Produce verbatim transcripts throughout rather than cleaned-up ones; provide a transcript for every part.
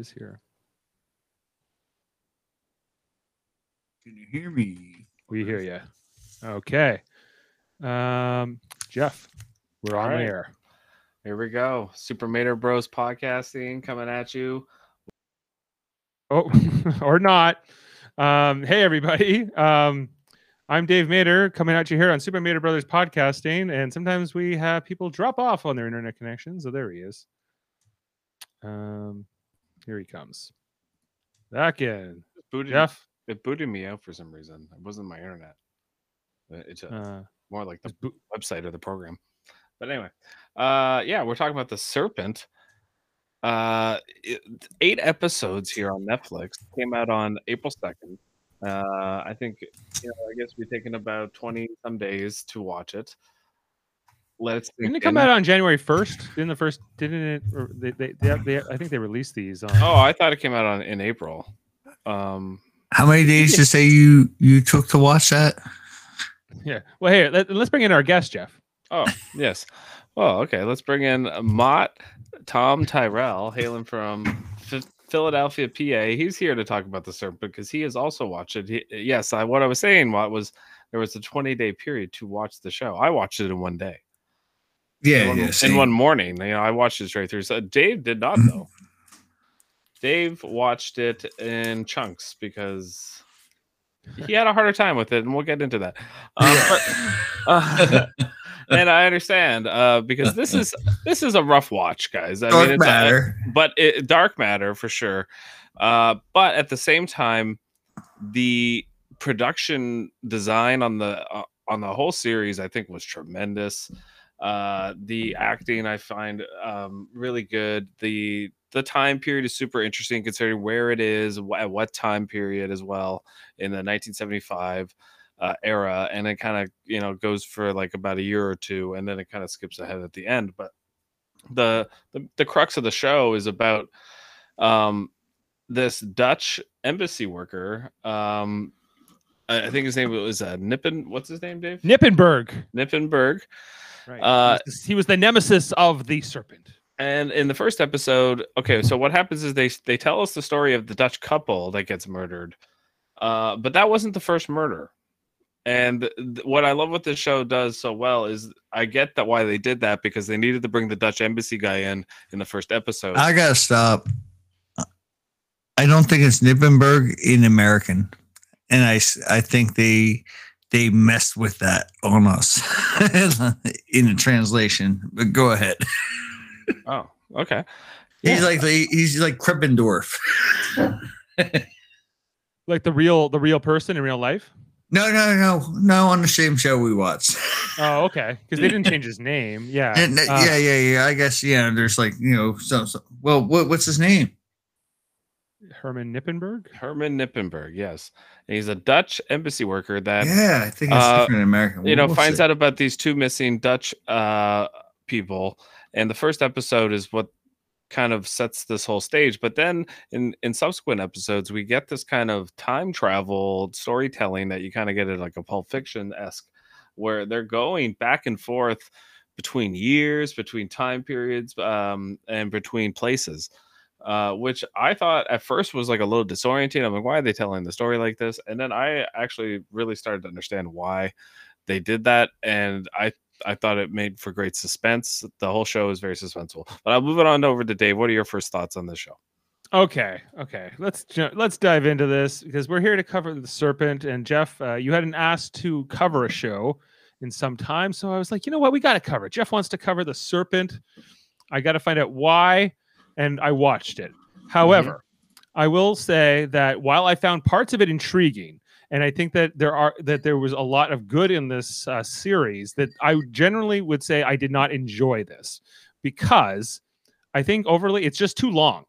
is here. Can you hear me? We hear you. Okay. Um, Jeff, we're on right. air. Here we go. Super Mater Bros podcasting coming at you. Oh, or not. Um, hey, everybody. Um, I'm Dave Mater coming at you here on Super Mater Brothers podcasting. And sometimes we have people drop off on their internet connections. Oh, there he is. Um, here he comes. Back in. Booted, Jeff. It booted me out for some reason. It wasn't my internet. It's a, uh, more like the bo- website of the program. But anyway, uh, yeah, we're talking about The Serpent. Uh, it, eight episodes here on Netflix. Came out on April second. Uh, I think, you know, I guess we've taken about twenty some days to watch it. Let's didn't it come out on January first? Didn't the first, didn't it? Or they, they, they, they, I think they released these on. Oh, I thought it came out on in April. Um, How many days to say you, you took to watch that? Yeah. Well, hey, let, let's bring in our guest, Jeff. Oh, yes. Well, okay. Let's bring in Mott Tom Tyrell, hailing from F- Philadelphia, P A. He's here to talk about The Serpent because he has also watched it. He, yes, I, what I was saying Mott, was there was a twenty-day period to watch the show. I watched it in one day. Yeah, in one, yeah, in one morning. You know, I watched it straight through. So Dave did not know. Dave watched it in chunks because he had a harder time with it, and we'll get into that. Um, yeah. but, uh, And I understand uh, because this is this is a rough watch, guys. I dark mean, it's matter, a, but it, dark matter for sure. Uh, but at the same time, the production design on the uh, on the whole series, I think, was tremendous. Uh, the acting I find um, really good. the The time period is super interesting, considering where it is at what time period as well in the nineteen seventy-five. Uh, era, and it kind of, you know, goes for like about a year or two, and then it kind of skips ahead at the end. But the, the the crux of the show is about um this Dutch embassy worker. um I think his name was uh Knippen what's his name Dave Knippenberg Knippenberg right. uh he was, the, he was the nemesis of the Serpent. And in the first episode, okay, so what happens is they they tell us the story of the Dutch couple that gets murdered, uh but that wasn't the first murder. And th- what I love what this show does so well is I get that why they did that, because they needed to bring the Dutch embassy guy in in the first episode. I gotta stop. I don't think it's Knippenberg in American, and I, I think they they messed with that on us in the translation. But go ahead. Oh, okay. He's yeah. like the, he's like Krippendorf, like the real the real person in real life. No, no, no, no! On the same show we watched. Oh, okay. Because they didn't change his name. Yeah, and, uh, yeah, yeah, yeah. I guess yeah. There's like you know some. some well, what, what's his name? Herman Knippenberg. Herman Knippenberg. Yes, and he's a Dutch embassy worker that. Yeah, I think it's uh, different in American. You know, we'll finds see. out about these two missing Dutch uh, people, and the first episode is what kind of sets this whole stage. But then in in subsequent episodes we get this kind of time travel storytelling that you kind of get at like a Pulp Fiction-esque, where they're going back and forth between years, between time periods, um and between places, uh which I thought at first was like a little disorienting. I'm like, why are they telling the story like this? And then I actually really started to understand why they did that, and I I thought it made for great suspense. The whole show is very suspenseful. But I'll move it on over to Dave. What are your first thoughts on this show? Okay, okay. Let's let's dive into this because we're here to cover The Serpent. And Jeff, uh, you hadn't asked to cover a show in some time, so I was like, you know what, we got to cover it. Jeff wants to cover The Serpent. I got to find out why, and I watched it. However, mm-hmm. I will say that while I found parts of it intriguing, and I think that there are that there was a lot of good in this uh, series, that I generally would say I did not enjoy this because I think overly it's just too long.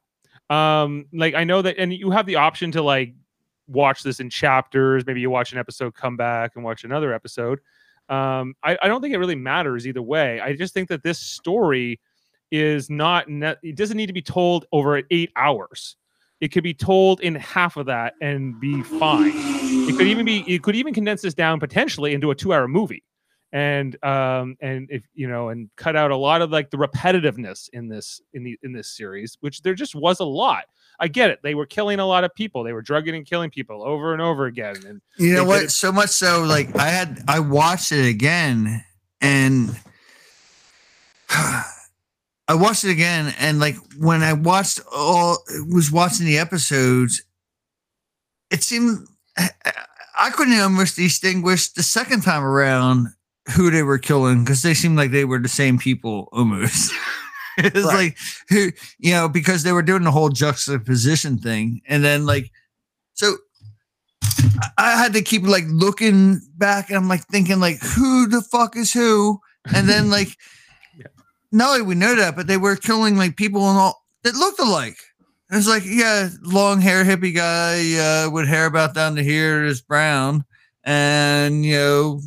Um, like I know that, and you have the option to like watch this in chapters. Maybe you watch an episode, come back and watch another episode. Um, I, I don't think it really matters either way. I just think that this story is not ne- it doesn't need to be told over eight hours. It could be told in half of that and be fine. It could even be, it could even condense this down potentially into a two-hour movie, and um, and if you know, and cut out a lot of like the repetitiveness in this in the in this series, which there just was a lot. I get it. They were killing a lot of people. They were drugging and killing people over and over again. And you know what? So much so, like I had, I watched it again, and I watched it again, and like when I watched all, was watching the episodes, it seemed I couldn't almost distinguish the second time around who they were killing, because they seemed like they were the same people almost. It's right. Like, who, you know, because they were doing the whole juxtaposition thing. And then like, so I had to keep like looking back, and I'm like thinking like, who the fuck is who? And then like, yeah. Not only we know that, but they were killing like people and all that looked alike. And it's like, yeah, long hair, hippie guy uh, with hair about down to here is brown. And, you know,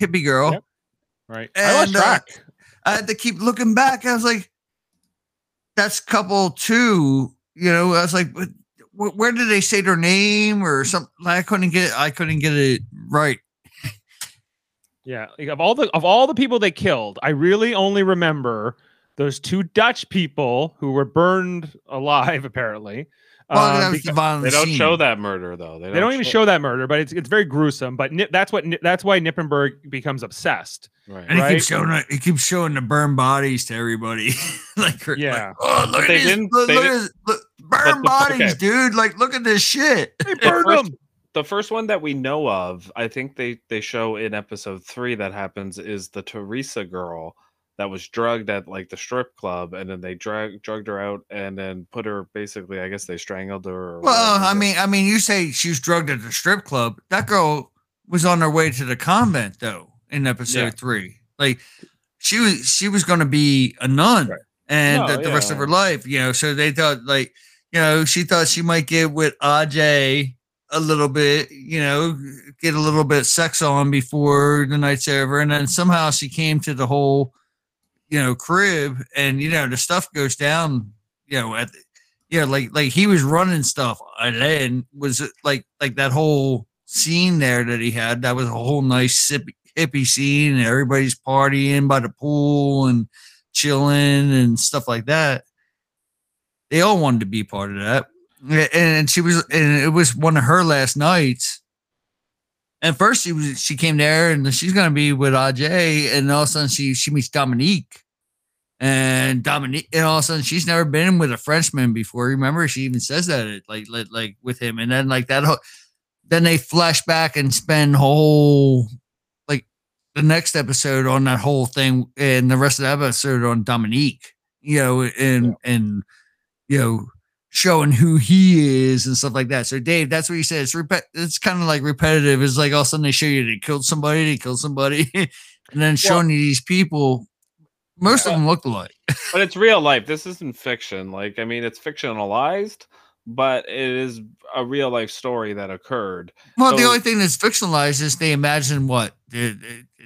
hippie girl. Yep. Right. And I lost track. Uh, I had to keep looking back. I was like, that's couple two, you know, I was like, wh- where did they say their name or something? I couldn't get it. I couldn't get it right. Yeah. Like of all the, of all the people they killed, I really only remember those two Dutch people who were burned alive, apparently. Well, um, the they don't scene. show that murder though. They don't, they don't even show, show that murder, but it's it's very gruesome. But Nip, that's what that's why Knippenberg becomes obsessed. Right, and right? He keeps showing he keeps showing the burned bodies to everybody. like, yeah, like, oh look they at this, look, look at this, look, burn bodies, okay. dude. Like, look at this shit. They burned the first, them. The first one that we know of, I think they they show in episode three that happens is the Teresa girl. That was drugged at like the strip club, and then they drug drugged her out, and then put her basically. I guess they strangled her. Or well, whatever. I mean, I mean, you say she was drugged at the strip club. That girl was on her way to the convent, though. In episode yeah. three, like she was, she was going to be a nun, right. and no, the, the yeah. rest of her life, you know. So they thought, like, you know, she thought she might get with Ajay a little bit, you know, get a little bit sex on before the night's over, and then somehow she came to the whole. You know, crib, and you know the stuff goes down. You know, at the, you know, like like he was running stuff, and then was like like that whole scene there that he had. That was a whole nice hippie, hippie scene, and everybody's partying by the pool and chilling and stuff like that. They all wanted to be part of that, and, and she was, and it was one of her last nights. And first she was she came there and she's gonna be with Ajay, and all of a sudden she she meets Dominique, and Dominique, and all of a sudden she's never been with a Frenchman before. Remember, she even says that like like like with him, and then like that. Then they flash back and spend whole like the next episode on that whole thing, and the rest of the episode on Dominique, you know, and yeah. and you know. Showing who he is and stuff like that. So Dave, that's what you said. It's rep- It's kind of like repetitive. It's like all of a sudden they show you they killed somebody, they killed somebody, and then showing well, you these people. Most yeah. of them look alike. But it's real life. This isn't fiction. Like I mean, it's fictionalized, but it is a real life story that occurred. Well, so- the only thing that's fictionalized is they imagine what they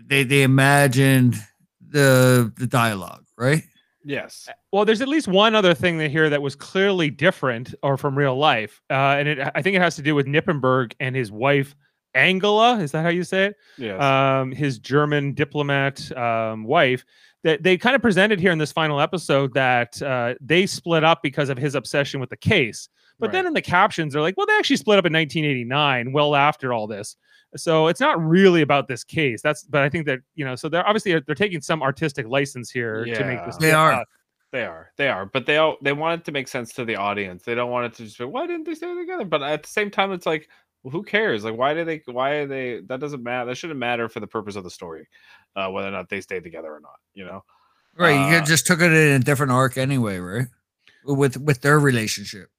they, they imagined the the dialogue, right? Yes. Well, there's at least one other thing they hear that was clearly different or from real life. Uh, and it, I think it has to do with Knippenberg and his wife, Angela. Is that how you say it? Yeah. Um, his German diplomat um, wife that they kind of presented here in this final episode that uh, they split up because of his obsession with the case. But right. then in the captions, they're like, well, they actually split up in nineteen eighty-nine, well after all this. So it's not really about this case. That's, but I think that, you know, so they're obviously they're taking some artistic license here yeah, to make this. They are, out. they are, they are. But they all they want it to make sense to the audience. They don't want it to just be why didn't they stay together? But at the same time, it's like, well, who cares? Like, why do they? Why are they? That doesn't matter. That shouldn't matter for the purpose of the story, uh, whether or not they stay together or not. You know, right? You uh, just took it in a different arc anyway, right? With with their relationship.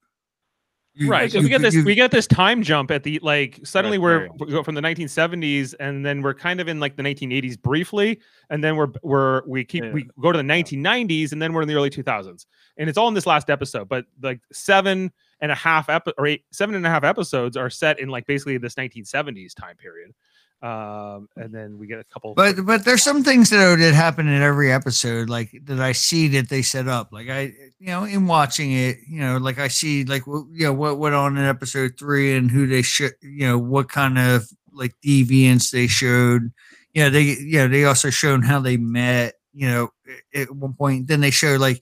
You, right, because we get this, you, we get this time jump at the like. Suddenly, we're we go from the nineteen seventies, and then we're kind of in like the nineteen eighties briefly, and then we're we're we keep yeah. we go to the nineteen nineties, and then we're in the early two thousands, and it's all in this last episode. But like seven and a half epi- or eight, seven and a half episodes are set in like basically this nineteen seventies time period, um, and then we get a couple. But of- but there's some things that that happen in every episode, like that I see that they set up, like I. You know, in watching it, you know, like I see, like, you know, what went on in episode three and who they should, you know, what kind of like deviance they showed. You know, they, you know, they also shown how they met, you know, at one point. Then they show like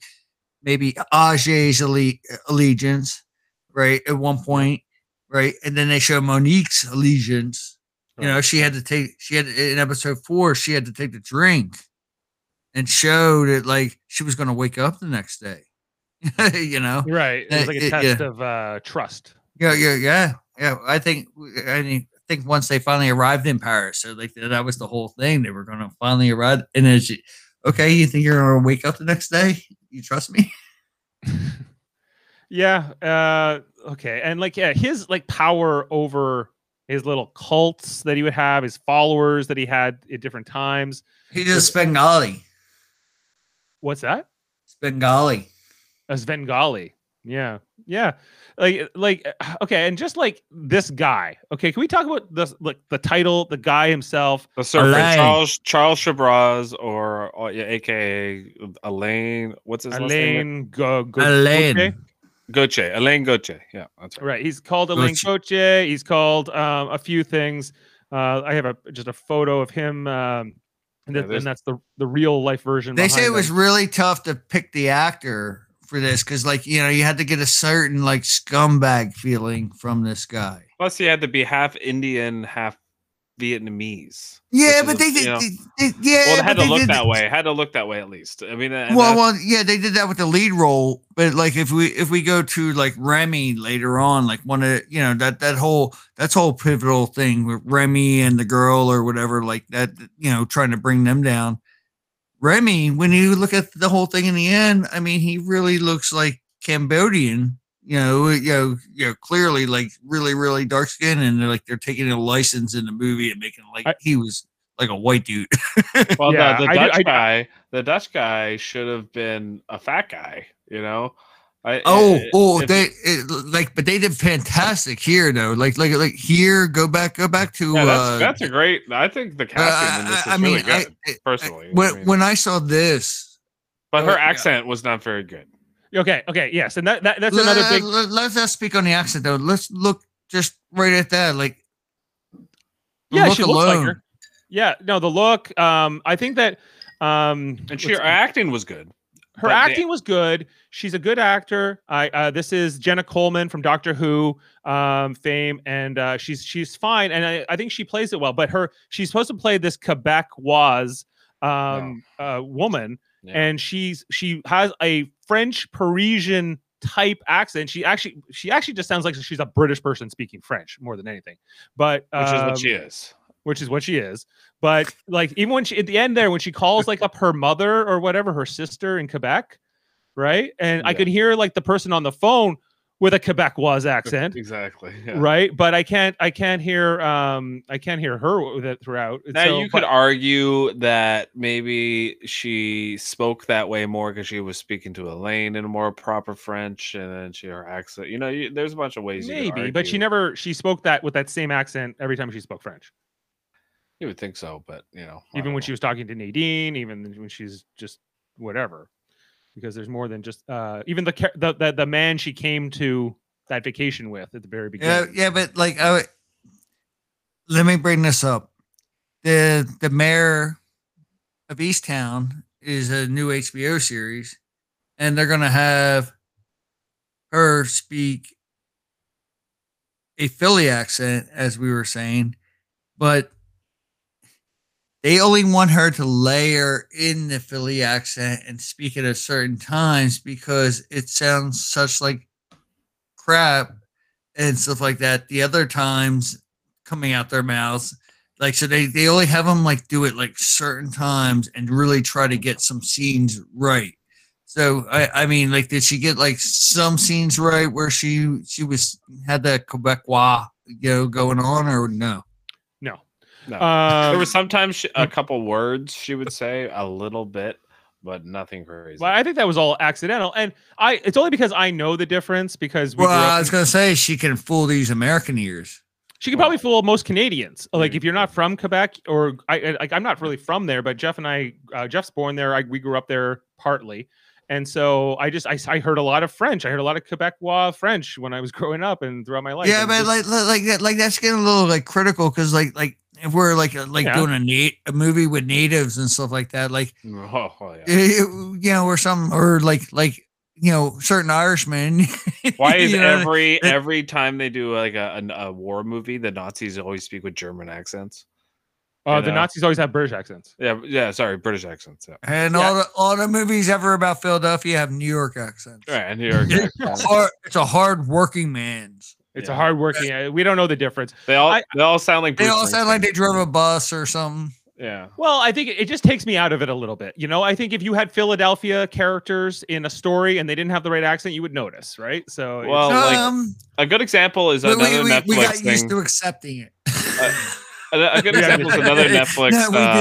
maybe Ajay's alle- allegiance, right, at one point, right? And then they show Monique's allegiance. You know, she had to take, she had in episode four, she had to take the drink and showed it like she was going to wake up the next day. You know, right. It was like a it, test yeah. of uh, trust. Yeah. Yeah. Yeah. Yeah. I think, I think once they finally arrived in Paris, so like that was the whole thing. They were going to finally arrive. And it's, okay, you think you're going to wake up the next day? You trust me? Yeah. Uh, okay. And like, yeah, his like power over his little cults that he would have, his followers that he had at different times. He did a Svengali. What's that? Svengali. A Svengali. Yeah. Yeah. Like, like, okay. And just like this guy. Okay. Can we talk about this, like the title, the guy himself? The Serpent. Charles, Charles Sobhraj, or, or yeah, A K A Alain. What's his Alain name? Go, go, Alain. Okay. Goché, Alain Goché. Yeah, that's right. Right. He's called Alain Goché. He's called um, a few things. Uh, I have a just a photo of him, um, and, th- yeah, and that's the, the real life version. They say it him. was really tough to pick the actor for this because, like, you know, you had to get a certain like scumbag feeling from this guy. Plus, he had to be half Indian, half Vietnamese. Yeah, but is, they did. You know, they, they, yeah, well, it had to look did, that way. It had to look that way at least. I mean, well, well, yeah, they did that with the lead role. But like, if we if we go to like Remy later on, like one of you know that that whole that's whole pivotal thing with Remy and the girl or whatever, like that, you know, trying to bring them down. Remy, when you look at the whole thing in the end, I mean, he really looks like Cambodian. You know, you know, you know, clearly like really, really dark skin, and they're like they're taking a license in the movie and making like I, he was like a white dude. Well, yeah, the, the Dutch I, guy, I, the Dutch guy should have been a fat guy. You know, I, oh, it, oh, if, they it, like, but they did fantastic here though. Like, like, like here, go back, go back to. Yeah, that's, uh, that's a great. I think the casting uh, in this is I really mean, good. I, personally, I, when I mean, when I saw this, but her oh, accent yeah. was not very good. Okay. Okay. Yes, and that, that that's another big. Let's not speak on the accent though. Let's look just right at that. Like, yeah, look she alone. looks like her. Yeah. No, the look. Um, I think that. Um, and she her acting was good. Her acting was good. She's a good actor. I. Uh, this is Jenna Coleman from Doctor Who um, fame, and uh, she's she's fine, and I, I think she plays it well. But her she's supposed to play this Quebecoise um, wow. uh, woman. Yeah. And she's she has a French Parisian type accent. She actually she actually just sounds like she's a British person speaking French more than anything. But which um, is what she is. Which is what she is. But like even when she at the end there when she calls like up her mother or whatever her sister in Quebec, right? And yeah. I could hear like the person on the phone with a Quebecoise accent, exactly, yeah. right? But I can't, I can't hear, um, I can't hear her with it throughout. Now so, you could but, argue that maybe she spoke that way more because she was speaking to Alain in a more proper French, and then she her accent. You know, you, there's a bunch of ways. Maybe, you could argue. But she never she spoke that with that same accent every time she spoke French. You would think so, but you know, even when know. she was talking to Nadine, even when she's just whatever. Because there's more than just uh, even the, the the the man she came to that vacation with at the very beginning. Yeah, yeah, but like, I would, let me bring this up. the The Mayor of Easttown is a new H B O series, and they're gonna have her speak a Philly accent, as we were saying, but they only want her to layer in the Philly accent and speak it at certain times because it sounds such like crap and stuff like that. The other times coming out their mouths, like, so they, they only have them like do it like certain times and really try to get some scenes right. So, I, I mean, like, did she get like some scenes right where she, she was had that Quebecois, you know, going on or no? No. Um, there was sometimes she, a couple words she would say a little bit, but nothing crazy. Well, I think that was all accidental, and I it's only because I know the difference because we well, grew up I was in- gonna say she can fool these American ears. She can well, probably fool most Canadians. Like if you're not from Quebec, or I like I'm not really from there, but Jeff and I, uh, Jeff's born there. I, we grew up there partly, and so I just I, I heard a lot of French. I heard a lot of Quebecois French when I was growing up and throughout my life. Yeah, but just, like like that, like that's getting a little like critical because like like. If we're like like yeah. doing a nat- a movie with natives and stuff like that, like oh, oh, yeah. it, you know, or some or like like you know, certain Irishmen. Why is you know, every that, every time they do like a, a, a war movie, the Nazis always speak with German accents? Oh, uh, the know? Nazis always have British accents. Yeah, yeah. Sorry, British accents. Yeah. And yeah. all the all the movies ever about Philadelphia have New York accents. Right, New York. Accents. It's a hard working man's. It's yeah. a hard working. Yeah. We don't know the difference. They all I, they all sound like Bruce they all Springsteen. sound like they drove a bus or something. Yeah. Well, I think it just takes me out of it a little bit. You know, I think if you had Philadelphia characters in a story and they didn't have the right accent, you would notice, right? So, well, like, um, a good example is another we, we, Netflix. We got thing. used to accepting it. Uh, a good example is another Netflix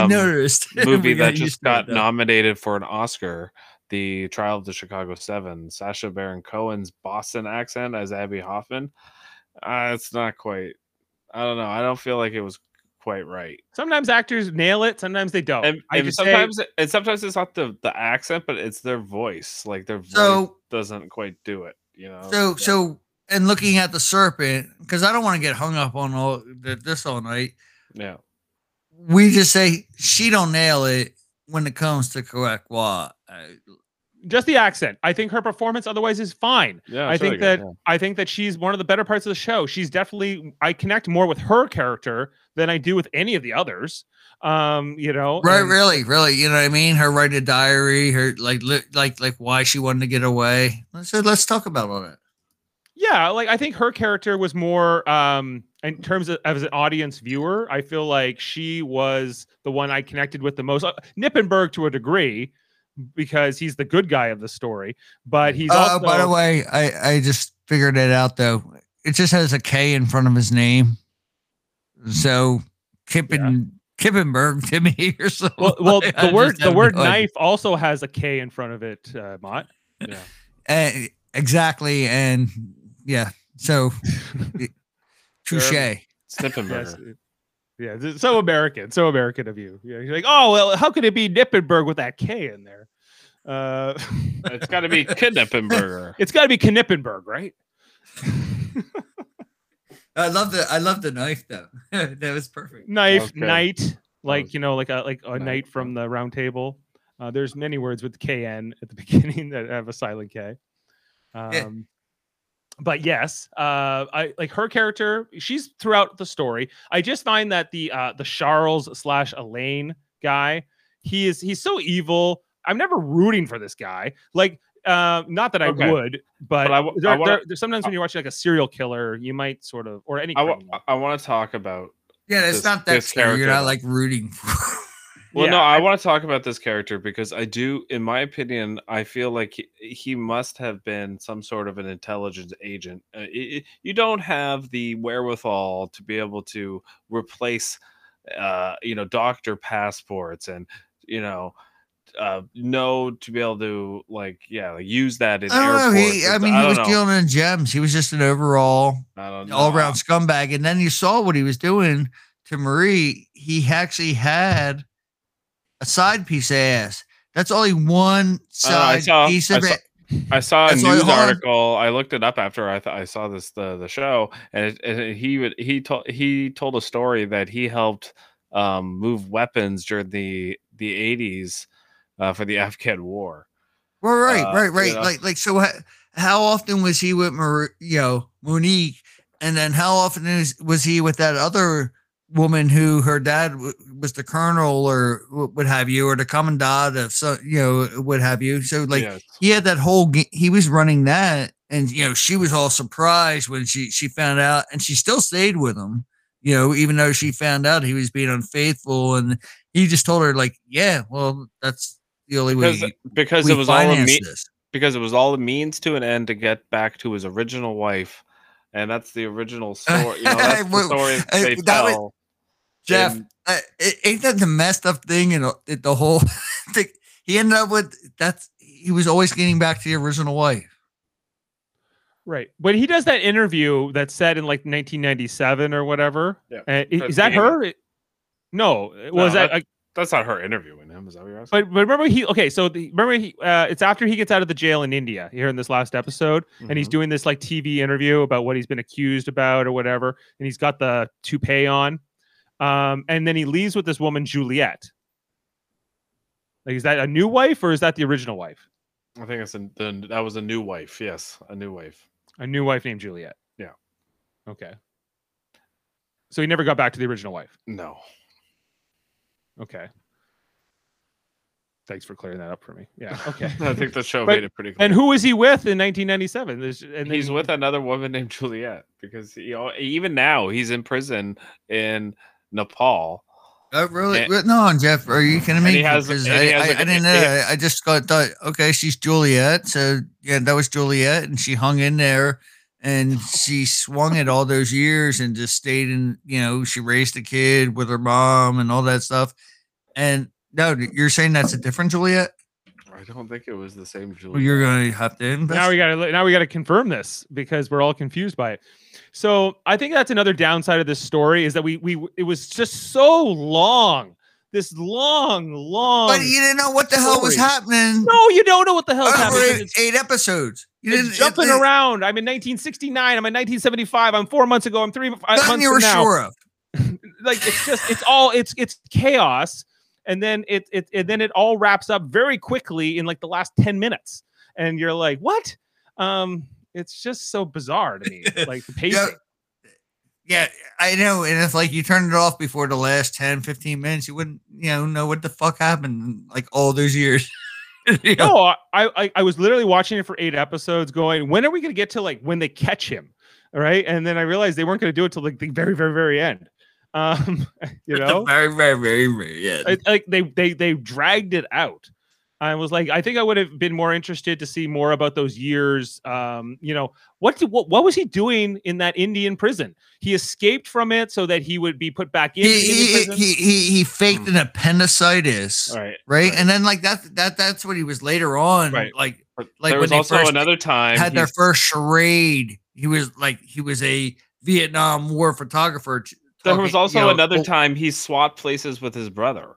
no, um, movie that just got nominated for an Oscar, The Trial of the Chicago Seven. Sacha Baron Cohen's Boston accent as Abby Hoffman. Uh, it's not quite. I don't know. I don't feel like it was quite right. Sometimes actors nail it, sometimes they don't. And, I and just sometimes, say, and sometimes it's not the the accent, but it's their voice. Like their so, voice doesn't quite do it. You know. So yeah. so and looking at The Serpent, because I don't want to get hung up on all this all night. Yeah. We just say she don't nail it when it comes to correct what. Just the accent. I think her performance otherwise is fine. Yeah, I think really that good, yeah. I think that she's one of the better parts of the show. She's definitely I connect more with her character than I do with any of the others. Um, you know, right? And, really, really. You know what I mean? Her writing a diary. Her like, like, like why she wanted to get away. Let's let's talk about all that. Yeah, like I think her character was more um, in terms of as an audience viewer. I feel like she was the one I connected with the most. Uh, Knippenberg to a degree, because he's the good guy of the story, but he's oh, also by the way, I, I just figured it out though. It just has a K in front of his name. So Kippen yeah. Knippenberg to me or something. Well, well the I word the word no knife idea. also has a K in front of it, uh, Mott. Yeah. And, exactly. And yeah, so touche. Knippenberg. Yeah, so American, so American of you. Yeah, you're like, oh well, how could it be Knippenberg with that K in there? Uh, it's got to be Knippenberg. It's got to be Knippenberg, right? I love the I love the knife though. That was perfect. Knife, okay. Knight, like you know, like a like a knight from the Round Table. Uh, there's many words with K N at the beginning that have a silent K. Um, yeah. But yes, uh, I like her character. She's throughout the story. I just find that the uh, the Charles slash Alain guy, he is he's so evil. I'm never rooting for this guy. Like, uh, not that I okay. would, but, but I w there, I wanna, there, there, sometimes when you're watching like a serial killer, you might sort of or any. I, w I want to talk about. Yeah, it's this, not that scary. You're not like rooting for. Well, yeah, no, I, I want to talk about this character because I do, in my opinion, I feel like he, he must have been some sort of an intelligence agent. Uh, it, you don't have the wherewithal to be able to replace, uh, you know, doctor passports and, you know, uh, know to be able to, like, yeah, use that in airports. He, I mean, I he was know. dealing in gems. He was just an overall, all-around scumbag. And then you saw what he was doing to Marie. He actually had a side piece of ass. That's only one side uh, saw, piece of I saw, it. I saw a That's news article. I looked it up after I th I saw this the the show, and, it, and he would he told he told a story that he helped um, move weapons during the the eighties uh, for the Afghan War. Well, right, uh, right, right. You know? Like like so. How, how often was he with Mar you know Monique, and then how often is, was he with that other woman who her dad w was the colonel or what have you, or the commandant of so you know what have you. So like yes. he had that whole g he was running that, and you know she was all surprised when she she found out, and she still stayed with him, you know, even though she found out he was being unfaithful, and he just told her like, yeah, well that's the only because, way because we it was all a this. because it was all a means to an end to get back to his original wife, and that's the original story. You know, that's the story they tell. Jeff, and, uh, ain't that the messed up thing? You know, the whole thing he ended up with, that's he was always getting back to the original wife. Right. But he does that interview that said in like nineteen ninety-seven or whatever. Yeah. Uh, is that her? It, no. no. Was that? That's, uh, that's not her interviewing him. Is that what you're asking? But, but remember he, okay. So the, remember he, uh, it's after he gets out of the jail in India here in this last episode. Mm-hmm. And he's doing this like T V interview about what he's been accused about or whatever. And he's got the toupee on. Um, and then he leaves with this woman, Juliet. Like, is that a new wife or is that the original wife? I think it's a, that was a new wife. Yes, a new wife. A new wife named Juliet. Yeah. Okay. So he never got back to the original wife? No. Okay. Thanks for clearing that up for me. Yeah. Okay. I think the show but, made it pretty clear. And who was he with in nineteen ninety-seven? There's, and he's he, with another woman named Juliet, because he, even now he's in prison in Nepal. Uh, really? And, no, Jeff, are you kidding me? Has, I, I, like, I didn't know. Has, I just got thought, okay, she's Juliet. So, yeah, that was Juliet. And she hung in there and she swung it all those years and just stayed in, you know, she raised a kid with her mom and all that stuff. And no, you're saying that's a different Juliet? I don't think it was the same Juliet. Well, you're going to have to invest. Now we got to now we got to confirm this, because we're all confused by it. So I think that's another downside of this story, is that we we it was just so long, this long, long. But you didn't know what the story. hell was happening. No, you don't know what the hell happened. Eight, eight episodes. You didn't jumping it, it, around. I'm in nineteen sixty-nine. I'm in nineteen seventy-five. I'm four months ago. I'm three five months you were now. Sure of. Like it's just it's all it's it's chaos. And then it, it and then it all wraps up very quickly in like the last ten minutes. And you're like, what? Um, it's just so bizarre to me. Like the pacing. Yeah, yeah, I know. And if like you turned it off before the last ten, fifteen minutes, you wouldn't, you know, know what the fuck happened in, like all those years. You know? No, I, I I was literally watching it for eight episodes going, when are we gonna get to like when they catch him? All right. And then I realized they weren't gonna do it till like the very, very, very end. Um, you know, very, very, very, very, yeah. I, like they, they, they dragged it out. I was like, I think I would have been more interested to see more about those years. Um, you know, what, did, what, what was he doing in that Indian prison? He escaped from it so that he would be put back in. He, he, he, he, he faked an appendicitis, right, right? right? And then like that, that, that's what he was later on. Right. Like, like there was when also another time had their first charade. He was like, he was a Vietnam War photographer. There okay, was also you know, another time he swapped places with his brother,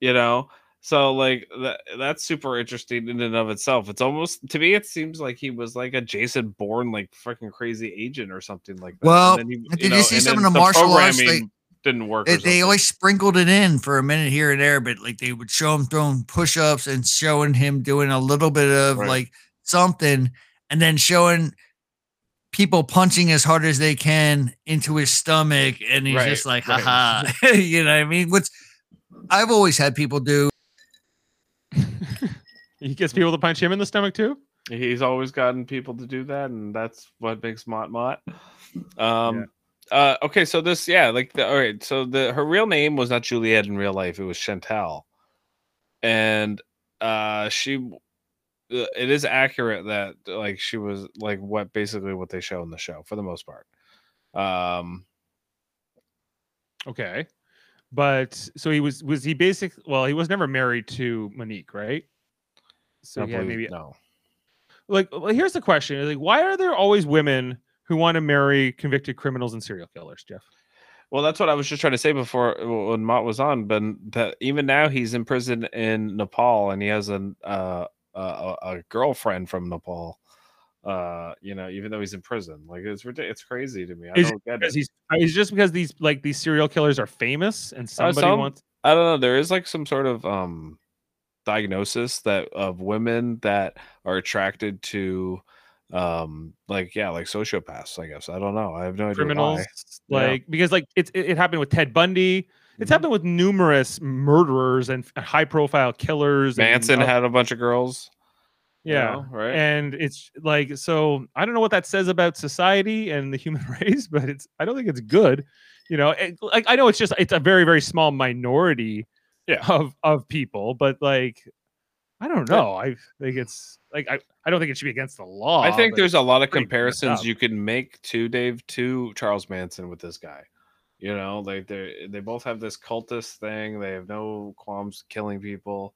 you know? So like that, that's super interesting in and of itself. It's almost, to me, it seems like he was like a Jason Bourne, like freaking crazy agent or something like that. Well, and then he, did you, know, you see some of the, the martial arts? They, didn't work. They, they always sprinkled it in for a minute here and there, but like they would show him throwing push-ups and showing him doing a little bit of right. like something, and then showing people punching as hard as they can into his stomach, and he's right, just like, haha. Right. You know what I mean? What's I've always had people do. He gets people to punch him in the stomach too? He's always gotten people to do that, and that's what makes Mott Mott. Um, yeah. uh, okay, so this, yeah, like, the, all right, so the her real name was not Juliet in real life, it was Chantel. And uh, she... It is accurate that like she was like what basically what they show in the show for the most part. Um, okay, but so he was was he basically well he was never married to Monique, right? So yeah, maybe no. Like, well, here's the question: like, why are there always women who want to marry convicted criminals and serial killers, Jeff? Well, that's what I was just trying to say before when Mott was on, but that even now he's in prison in Nepal and he has an uh. Uh, a, a girlfriend from Nepal, uh, you know, even though he's in prison. Like it's it's crazy to me. I is don't get it. He's, it's just because these like these serial killers are famous and somebody uh, some, wants. I don't know. There is like some sort of um diagnosis that of women that are attracted to um like yeah like sociopaths. I guess I don't know. I have no criminals, idea why. Like yeah. because like it, it it happened with Ted Bundy. It's happened with numerous murderers and high-profile killers. Manson and had a bunch of girls. Yeah, you know, right. And it's like so. I don't know what that says about society and the human race, but it's. I don't think it's good. You know, it, like I know it's just it's a very very small minority yeah. of of people, but like I don't know. I think it's like I I don't think it should be against the law. I think there's a lot of comparisons you can make to Dave to Charles Manson with this guy. You know, like they they both have this cultist thing. They have no qualms killing people.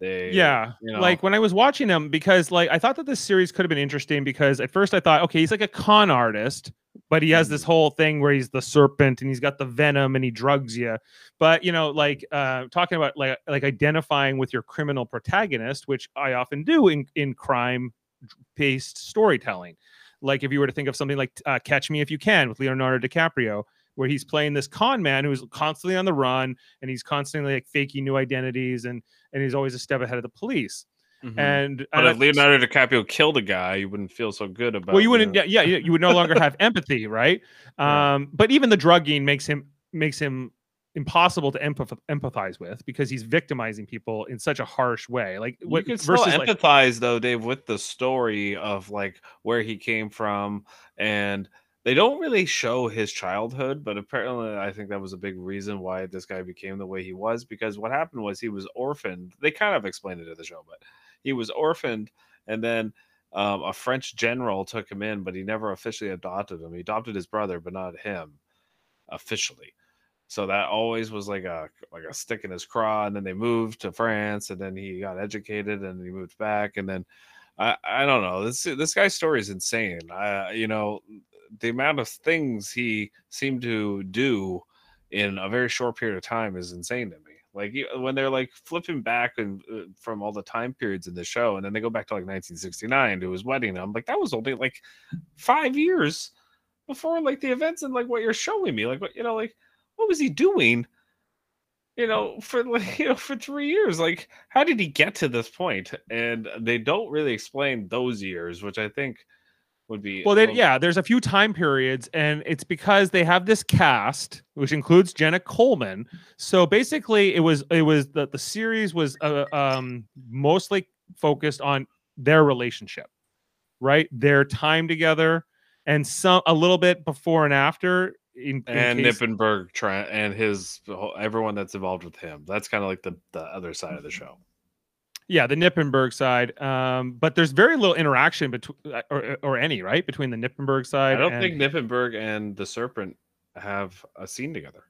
They yeah, you know. Like when I was watching them, because like I thought that this series could have been interesting because at first I thought, okay, he's like a con artist, but he has this whole thing where he's the serpent and he's got the venom and he drugs you. But you know, like uh, talking about like like identifying with your criminal protagonist, which I often do in in crime based storytelling. Like if you were to think of something like uh, Catch Me If You Can with Leonardo DiCaprio, where he's playing this con man who's constantly on the run and he's constantly like faking new identities and and he's always a step ahead of the police. Mm-hmm. And, but and if Leonardo DiCaprio killed a guy, you wouldn't feel so good about. Well, you wouldn't. You know. Yeah, yeah, you would no longer have empathy, right? Yeah. Um, but even the drugging makes him makes him impossible to empath- empathize with, because he's victimizing people in such a harsh way. Like, what, you can still versus empathize like, though, Dave, with the story of like where he came from, and they don't really show his childhood, but apparently I think that was a big reason why this guy became the way he was, because what happened was he was orphaned. They kind of explained it in the show, but he was orphaned, and then um, a French general took him in, but he never officially adopted him. He adopted his brother, but not him officially. So that always was like a like a stick in his craw, and then they moved to France, and then he got educated, and he moved back, and then I, I don't know. This this guy's story is insane. I, you know, the amount of things he seemed to do in a very short period of time is insane to me. Like, when they're like flipping back and uh, from all the time periods in the show, and then they go back to like nineteen sixty-nine to his wedding, and I'm like, that was only like five years before like the events and like what you're showing me. Like, what, you know, like what was he doing, you know, for like, you know, for three years? Like, how did he get to this point? And they don't really explain those years, which I think would be well. They, yeah, there's a few time periods, and it's because they have this cast, which includes Jenna Coleman. So basically, it was it was the the series was uh, um, mostly focused on their relationship, right? Their time together, and some a little bit before and after. In, in and case... Knippenberg Trent and his everyone that's involved with him. That's kind of like the the other side of the show. Yeah, the Knippenberg side, um, but there's very little interaction between, or, or any, right, between the Knippenberg side. I don't and... think Knippenberg and the Serpent have a scene together.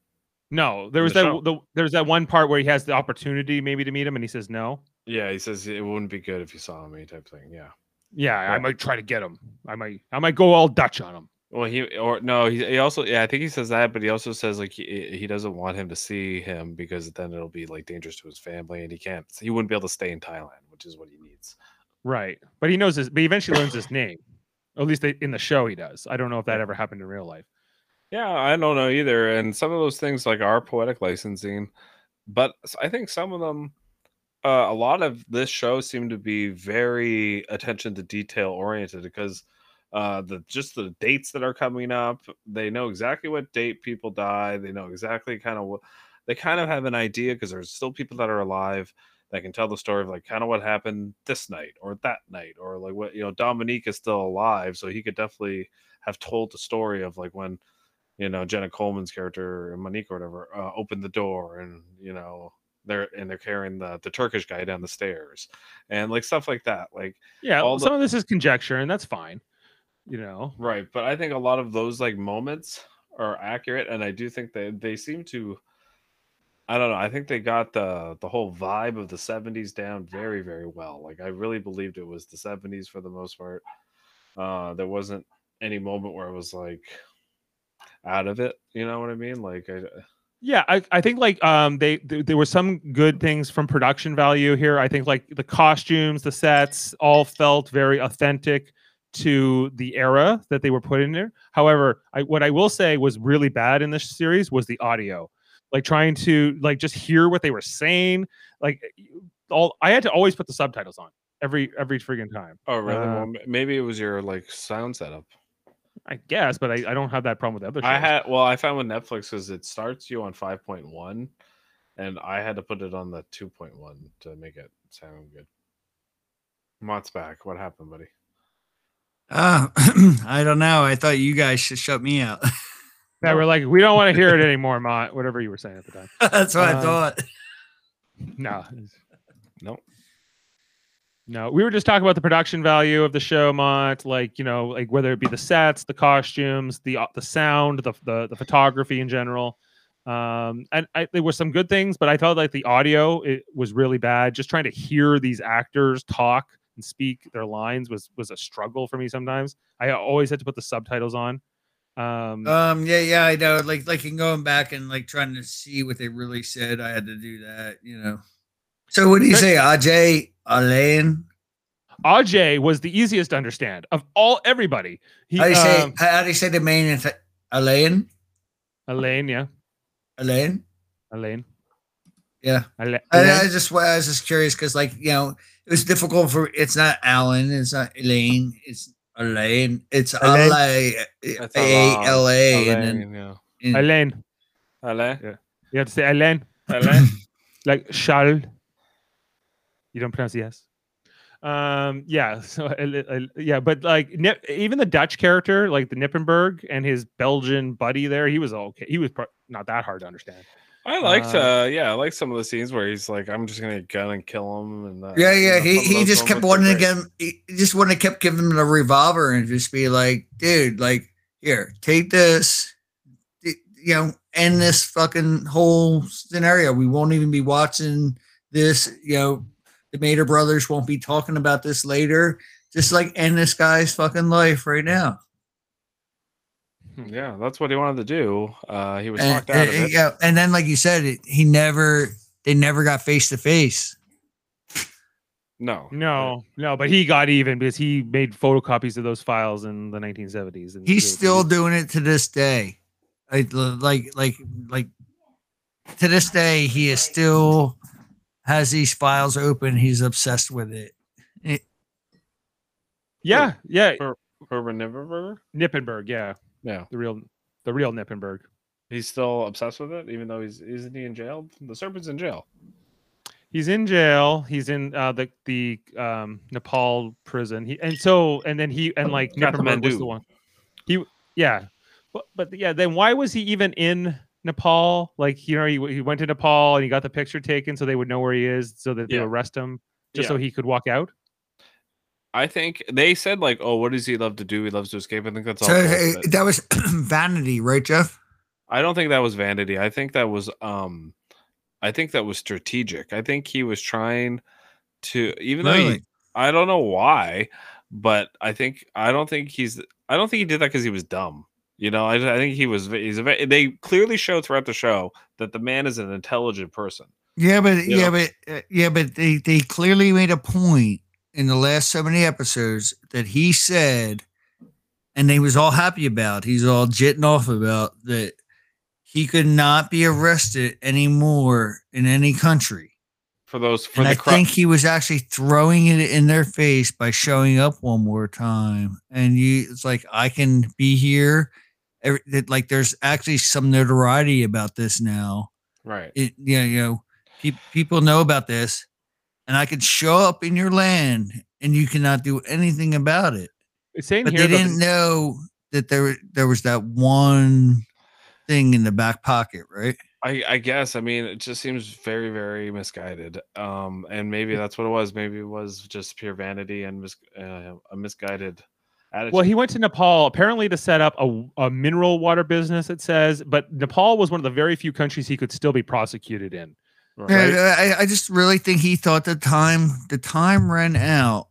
No, there was the that the, there's that one part where he has the opportunity maybe to meet him, and he says no. Yeah, he says it wouldn't be good if you saw me, type thing. Yeah, yeah, yeah. I might try to get him. I might, I might go all Dutch on him. Well, he or no, he, he also yeah, I think he says that, but he also says like he, he doesn't want him to see him, because then it'll be like dangerous to his family, and he can't, he wouldn't be able to stay in Thailand, which is what he needs. Right, but he knows this. But he eventually learns his name. At least they, in the show, he does. I don't know if that ever happened in real life. Yeah, I don't know either. And some of those things like are poetic licensing, but I think some of them, uh, a lot of this show seemed to be very attention to detail oriented, because. Uh, the just the dates that are coming up, they know exactly what date people die. They know exactly kind of what they kind of have an idea, because there's still people that are alive that can tell the story of like kind of what happened this night or that night, or like what, you know, Dominique is still alive, so he could definitely have told the story of like when, you know, Jenna Coleman's character, Monique or whatever, uh, opened the door, and you know. They're and they're carrying the, the Turkish guy down the stairs, and like stuff like that. Like, yeah, all some the, of this is conjecture, and that's fine. You know, right, but I think a lot of those like moments are accurate, and I do think that they, they seem to, I don't know, I think they got the the whole vibe of the seventies down very, very well. Like, I really believed it was the seventies for the most part. Uh there wasn't any moment where I was like out of it, you know what I mean? Like, I yeah, I, I think like um they th- there were some good things from production value here. I think like the costumes, the sets all felt very authentic to the era that they were put in there. However, I, what I will say was really bad in this series was the audio, like trying to like just hear what they were saying. Like, all I had to always put the subtitles on every every friggin' time. Oh, really? Uh, well, maybe it was your like sound setup. I guess, but I, I don't have that problem with the other shows. I had well, I found with Netflix is it starts you on five point one, and I had to put it on the two point one to make it sound good. Mott's back. What happened, buddy? Uh, I don't know. I thought you guys should shut me out. Yeah, we're like, we don't want to hear it anymore, Mott. Whatever you were saying at the time. That's what um, I thought. No. Nope. No. We were just talking about the production value of the show, Mott. Like, you know, like whether it be the sets, the costumes, the the sound, the the, the photography in general. Um, and I, there were some good things, but I felt like the audio it was really bad. Just trying to hear these actors talk and speak their lines was was a struggle for me sometimes. I always had to put the subtitles on. Um, um yeah, yeah, I know. Like like in going back and like trying to see what they really said, I had to do that, you know. So what do you say, Ajay? Alain? Ajay was the easiest to understand of all everybody. He, how do you say um, how do you say the main th- Alain? Alain, yeah. Alain? Alain. Yeah. I, I, I just I was just curious because, like, you know, it was difficult for it's not Alan, it's not Elaine, it's Alain, it's Alain, A L A, and then yeah. Alain, Alain. Yeah. You have to say Alain, Alain, like Charles. You don't pronounce the S. Um. Yeah. So uh, yeah, but like even the Dutch character, like the Knippenberg and his Belgian buddy, there, he was okay. He was pro- not that hard to understand. I liked, uh, uh, yeah, I liked some of the scenes where he's like, "I'm just gonna gun and kill him," and uh, yeah, yeah, you know, he he just kept wanting to get him, he just wanted to kept giving him a revolver and just be like, "Dude, like, here, take this, you know, end this fucking whole scenario. We won't even be watching this. You know, the Mater brothers won't be talking about this later. Just like end this guy's fucking life right now." Yeah, that's what he wanted to do. Uh, he was and, knocked out and, of it. Yeah, and then, like you said, it, he never, they never got face to face. No, no, no. But he got even because he made photocopies of those files in the nineteen seventies. And he's still doing it to this day. Like, like, like, like to this day, he is still has these files open. He's obsessed with it. it yeah, yeah. Herman Knippenberg. Knippenberg, yeah. Yeah, the real, the real Knippenberg. He's still obsessed with it, even though he's isn't he in jail? The Serpent's in jail. He's in jail. He's in uh, the the um, Nepal prison. He and so and then he and like Knippenberg was the one. He yeah, but but yeah. Then why was he even in Nepal? Like you know he he went to Nepal and he got the picture taken so they would know where he is so that yeah. they arrest him just yeah. so he could walk out. I think they said like, "Oh, what does he love to do? He loves to escape." I think that's all. So, hey, that was vanity, right, Jeff? I don't think that was vanity. I think that was, um, I think that was strategic. I think he was trying to, even really? though he, I don't know why, but I think I don't think he's. I don't think he did that because he was dumb. You know, I, I think he was. He's. A, they clearly show throughout the show that the man is an intelligent person. Yeah, but yeah, know? but uh, yeah, but they they clearly made a point in the last so many episodes that he said, and they was all happy about, he's all jitting off about that he could not be arrested anymore in any country for those. For and the I cru- think he was actually throwing it in their face by showing up one more time. And you, it's like, I can be here. Every, it, like there's actually some notoriety about this now. Right. It, you know, you know pe- people know about this. And I could show up in your land, and you cannot do anything about it. It's saying but here, they didn't know that there there was that one thing in the back pocket, right? I, I guess. I mean, it just seems very, very misguided. Um, and maybe that's what it was. Maybe it was just pure vanity and mis- uh, a misguided attitude. Well, he went to Nepal apparently to set up a, a mineral water business. It says, but Nepal was one of the very few countries he could still be prosecuted in. Right. I, I just really think he thought the time the time ran out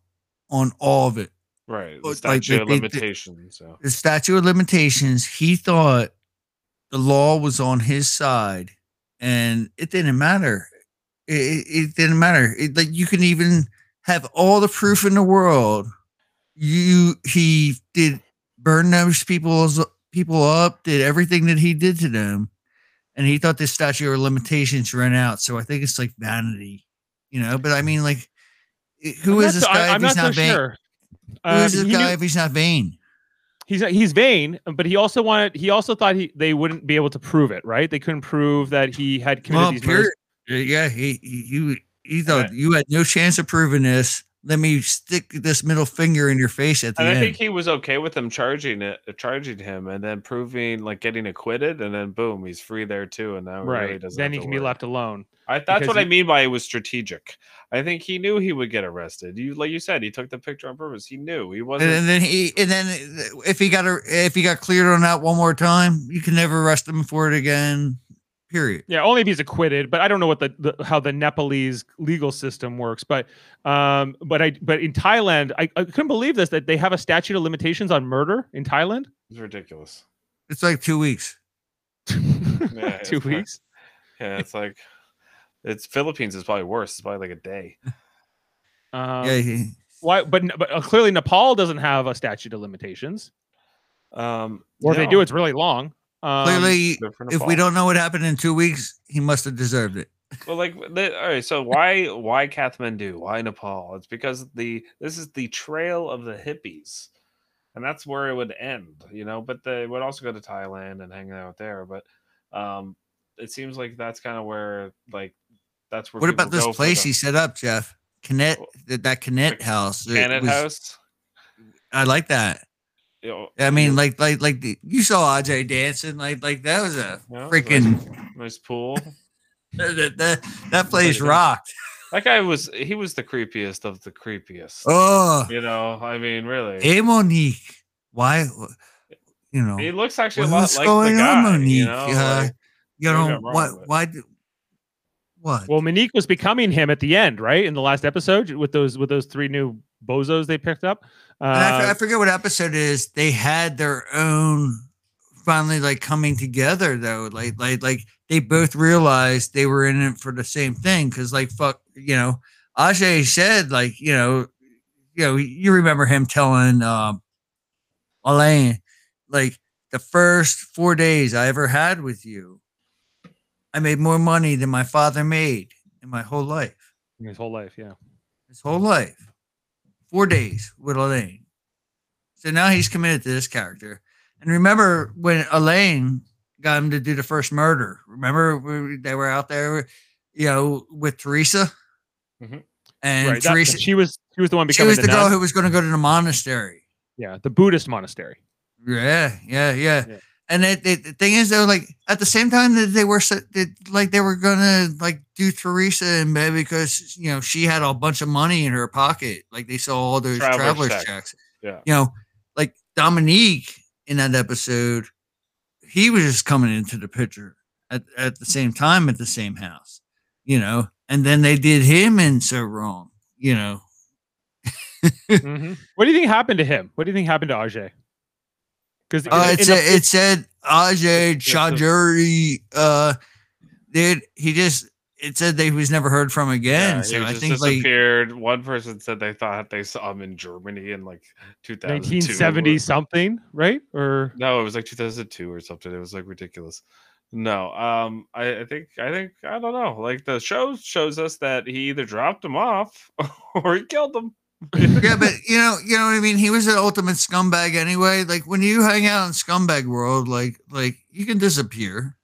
on all of it. Right. The statute like, of they, limitations. They, so. The statute of limitations. He thought the law was on his side, and it didn't matter. It, it didn't matter. It, like you can even have all the proof in the world. You he did burn those people people up. Did everything that he did to them. And he thought this statute of limitations ran out. So I think it's like vanity, you know, but I mean, like, who is this guy if he's not vain? Who is this guy if he's not vain? He's he's vain, but he also wanted, he also thought he, they wouldn't be able to prove it, right? They couldn't prove that he had committed well, these murders. Yeah, he, he, he thought right. you had no chance of proving this. Let me stick this middle finger in your face at the and end. I think he was okay with them charging it, charging him, and then proving like getting acquitted, and then boom, he's free there too. And now right, really doesn't then he can worry. be left alone. I that's what he, I mean by it was strategic. I think he knew he would get arrested. You like you said, he took the picture on purpose. He knew he wasn't. And then he, and then if he got a, if he got cleared on that one more time, you can never arrest him for it again. Period. Yeah, only if he's acquitted. But I don't know what the, the how the Nepalese legal system works. But um, but I but in Thailand, I, I couldn't believe this that they have a statute of limitations on murder in Thailand. It's ridiculous. It's like two weeks. yeah, two weeks. Like, yeah, it's like it's Philippines is probably worse. It's probably like a day. Um, yeah. Why? But but clearly Nepal doesn't have a statute of limitations. Um, or no. If they do, it's really long. Um, Clearly, if we don't know what happened in two weeks, he must have deserved it. Well, like, they, all right. So why why Kathmandu? Why Nepal? It's because the this is the trail of the hippies, and that's where it would end. You know, but they would also go to Thailand and hang out there. But um, it seems like that's kind of where like that's where. What about this place he set up, Jeff? Kanit that Kanit House. Kanit House. I like that. I mean, like, like, like the, you saw Ajay dancing, like, like that was a yeah, freaking nice, nice pool. that, that, that place rocked. That guy was, he was the creepiest of the creepiest. Oh, you know, I mean, really. Hey, Monique, why, you know, he looks actually a lot like the guy. Monique? You know, uh, like, you know why, why, do, what? Well, Monique was becoming him at the end, right? In the last episode, with those, with those three new bozos they picked up. Uh, I, I forget what episode it is. They had their own finally like coming together though. Like, like, like they both realized they were in it for the same thing. Cause like, fuck, you know, Ajay said like, you know, you know, you remember him telling, um, Alain, like the first four days I ever had with you, I made more money than my father made in my whole life. His whole life. Yeah. His whole life. Four days with Alain. So now he's committed to this character. And remember when Alain got him to do the first murder, remember we, they were out there, you know, with Teresa mm-hmm. and right. Teresa. That, she was, she was the one, becoming she was the, the girl who was going to go to the monastery. Yeah. The Buddhist monastery. Yeah. Yeah. Yeah. yeah. And it, it, the thing is though, like at the same time that they were, so, they, like they were going to like do Teresa and maybe because, you know, she had a bunch of money in her pocket. Like they saw all those Travel traveler's checks. checks. Yeah. You know, like Dominique in that episode, he was just coming into the picture at, at the same time, at the same house, you know, and then they did him in so wrong, you know. mm-hmm. What do you think happened to him? What do you think happened to Ajay? Because uh, it, it said Ajay Chaudhry, uh, did he just it said that he was never heard from again. Yeah, so I think disappeared. Like, one person said they thought they saw him in Germany in like nineteen seventy or, something, right? Or no, it was like two thousand two or something. It was like ridiculous. No, um, I, I think I think I don't know. Like the show shows us that he either dropped him off or he killed him. Yeah, but you know, you know what I mean? He was an ultimate scumbag anyway. Like when you hang out in scumbag world, like like you can disappear.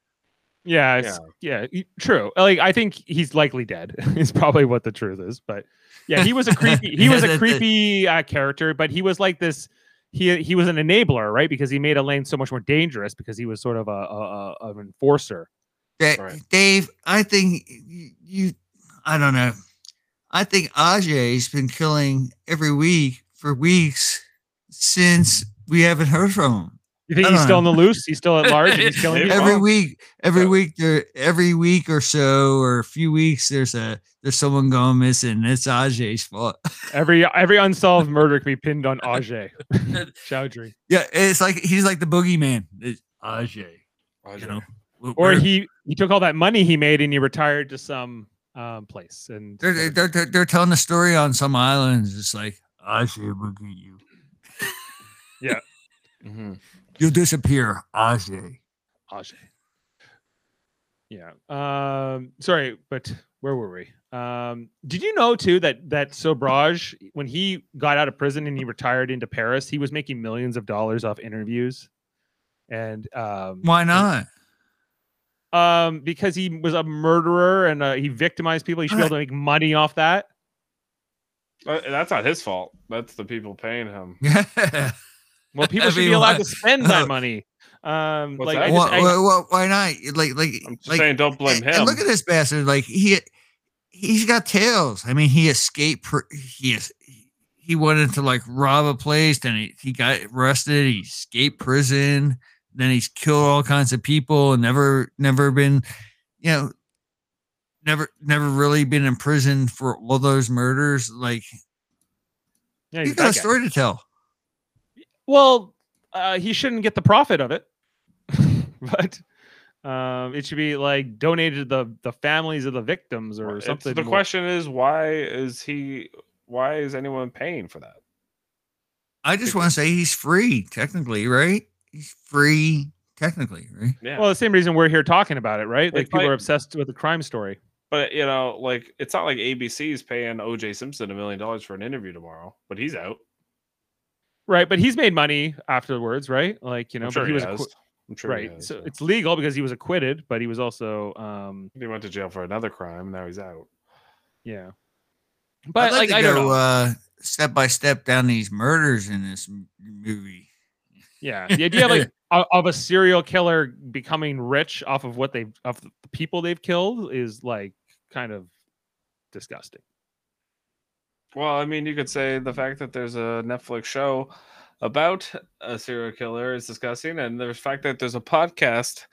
Yeah, yeah, yeah, true. Like I think he's likely dead is probably what the truth is. But yeah, he was a creepy he yeah, was a creepy uh, character, but he was like this he he was an enabler, right? Because he made Alain so much more dangerous because he was sort of a, a, a an enforcer. That, right. Dave, I think you I don't know. I think Ajay's been killing every week for weeks since we haven't heard from him. You think he's know. still on the loose? He's still at large? And he's killing every week, every yeah. week, there, every week or so, or a few weeks, there's a there's someone going missing. It's Ajay's fault. Every every unsolved murder can be pinned on Ajay Chaudhry. Yeah, it's like he's like the boogeyman. It's Ajay, Ajay. You know, or he he took all that money he made and he retired to some. Um, place and they're, they're they're they're telling the story on some islands. It's like Ajay will get you. Yeah, mm-hmm. You'll disappear, Ajay. Ajay. Yeah. Um. Sorry, but where were we? Um. Did you know too that that Sobhraj, when he got out of prison and he retired into Paris, he was making millions of dollars off interviews. And um. Why not? And, Um, because he was a murderer and uh, he victimized people. He should be able to make money off that. Uh, that's not his fault. That's the people paying him. Yeah. Well, people I should mean, be allowed why? to spend that money. Um, like, that? I just, well, I, well, why not? Like, like, I'm just like, saying, don't blame him. And look at this bastard. Like he, he's got tails. I mean, he escaped. He is. He wanted to like rob a place. Then he, he got arrested. He escaped prison. Then he's killed all kinds of people and never, never been, you know, never, never really been in prison for all those murders. Like, yeah, he's got a story to tell. Well, uh, he shouldn't get the profit of it, but um, it should be like donated to the, the families of the victims or it's, something. The more. question is, why is he, why is anyone paying for that? I just want to say he's free technically, right? He's free technically, right? Yeah. Well, the same reason we're here talking about it, right? Like, like people are obsessed with the crime story. But, you know, like, it's not like A B C's paying O J. Simpson a million dollars for an interview tomorrow, but he's out. Right, but he's made money afterwards, right? Like, you know, I'm sure but he, he was acqu- I'm sure right. He has, so yeah. It's legal because he was acquitted, but he was also um he went to jail for another crime. Now he's out. Yeah, but I'd like, like to I go, don't know. Uh, step by step down these murders in this movie. Yeah, the idea of, like, of a serial killer becoming rich off of what they of the people they've killed is like kind of disgusting. Well, I mean, you could say the fact that there's a Netflix show about a serial killer is disgusting, and the fact that there's a podcast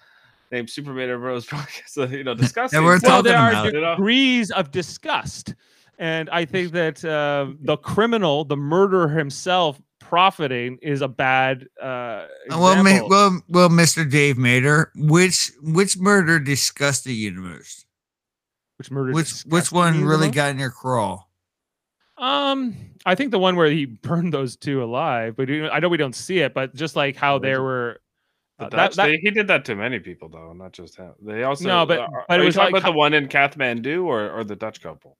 named Super Mater Bros Podcast, you know, disgusting. We're well, there are about, degrees you know? of disgust, and I think that uh, the criminal, the murderer himself, profiting is a bad uh, example. Well, ma- well, well, Mister Dave Mater, which which murder disgusted you the most? Which murder? Which which one really most? got in your crawl? Um, I think the one where he burned those two alive, but I know we don't see it, but just like how there were, uh, the Dutch, that, that, they, he did that to many people though, not just him. They also no, but, are, but are it was talking like, about the one in Kathmandu or, or the Dutch couple,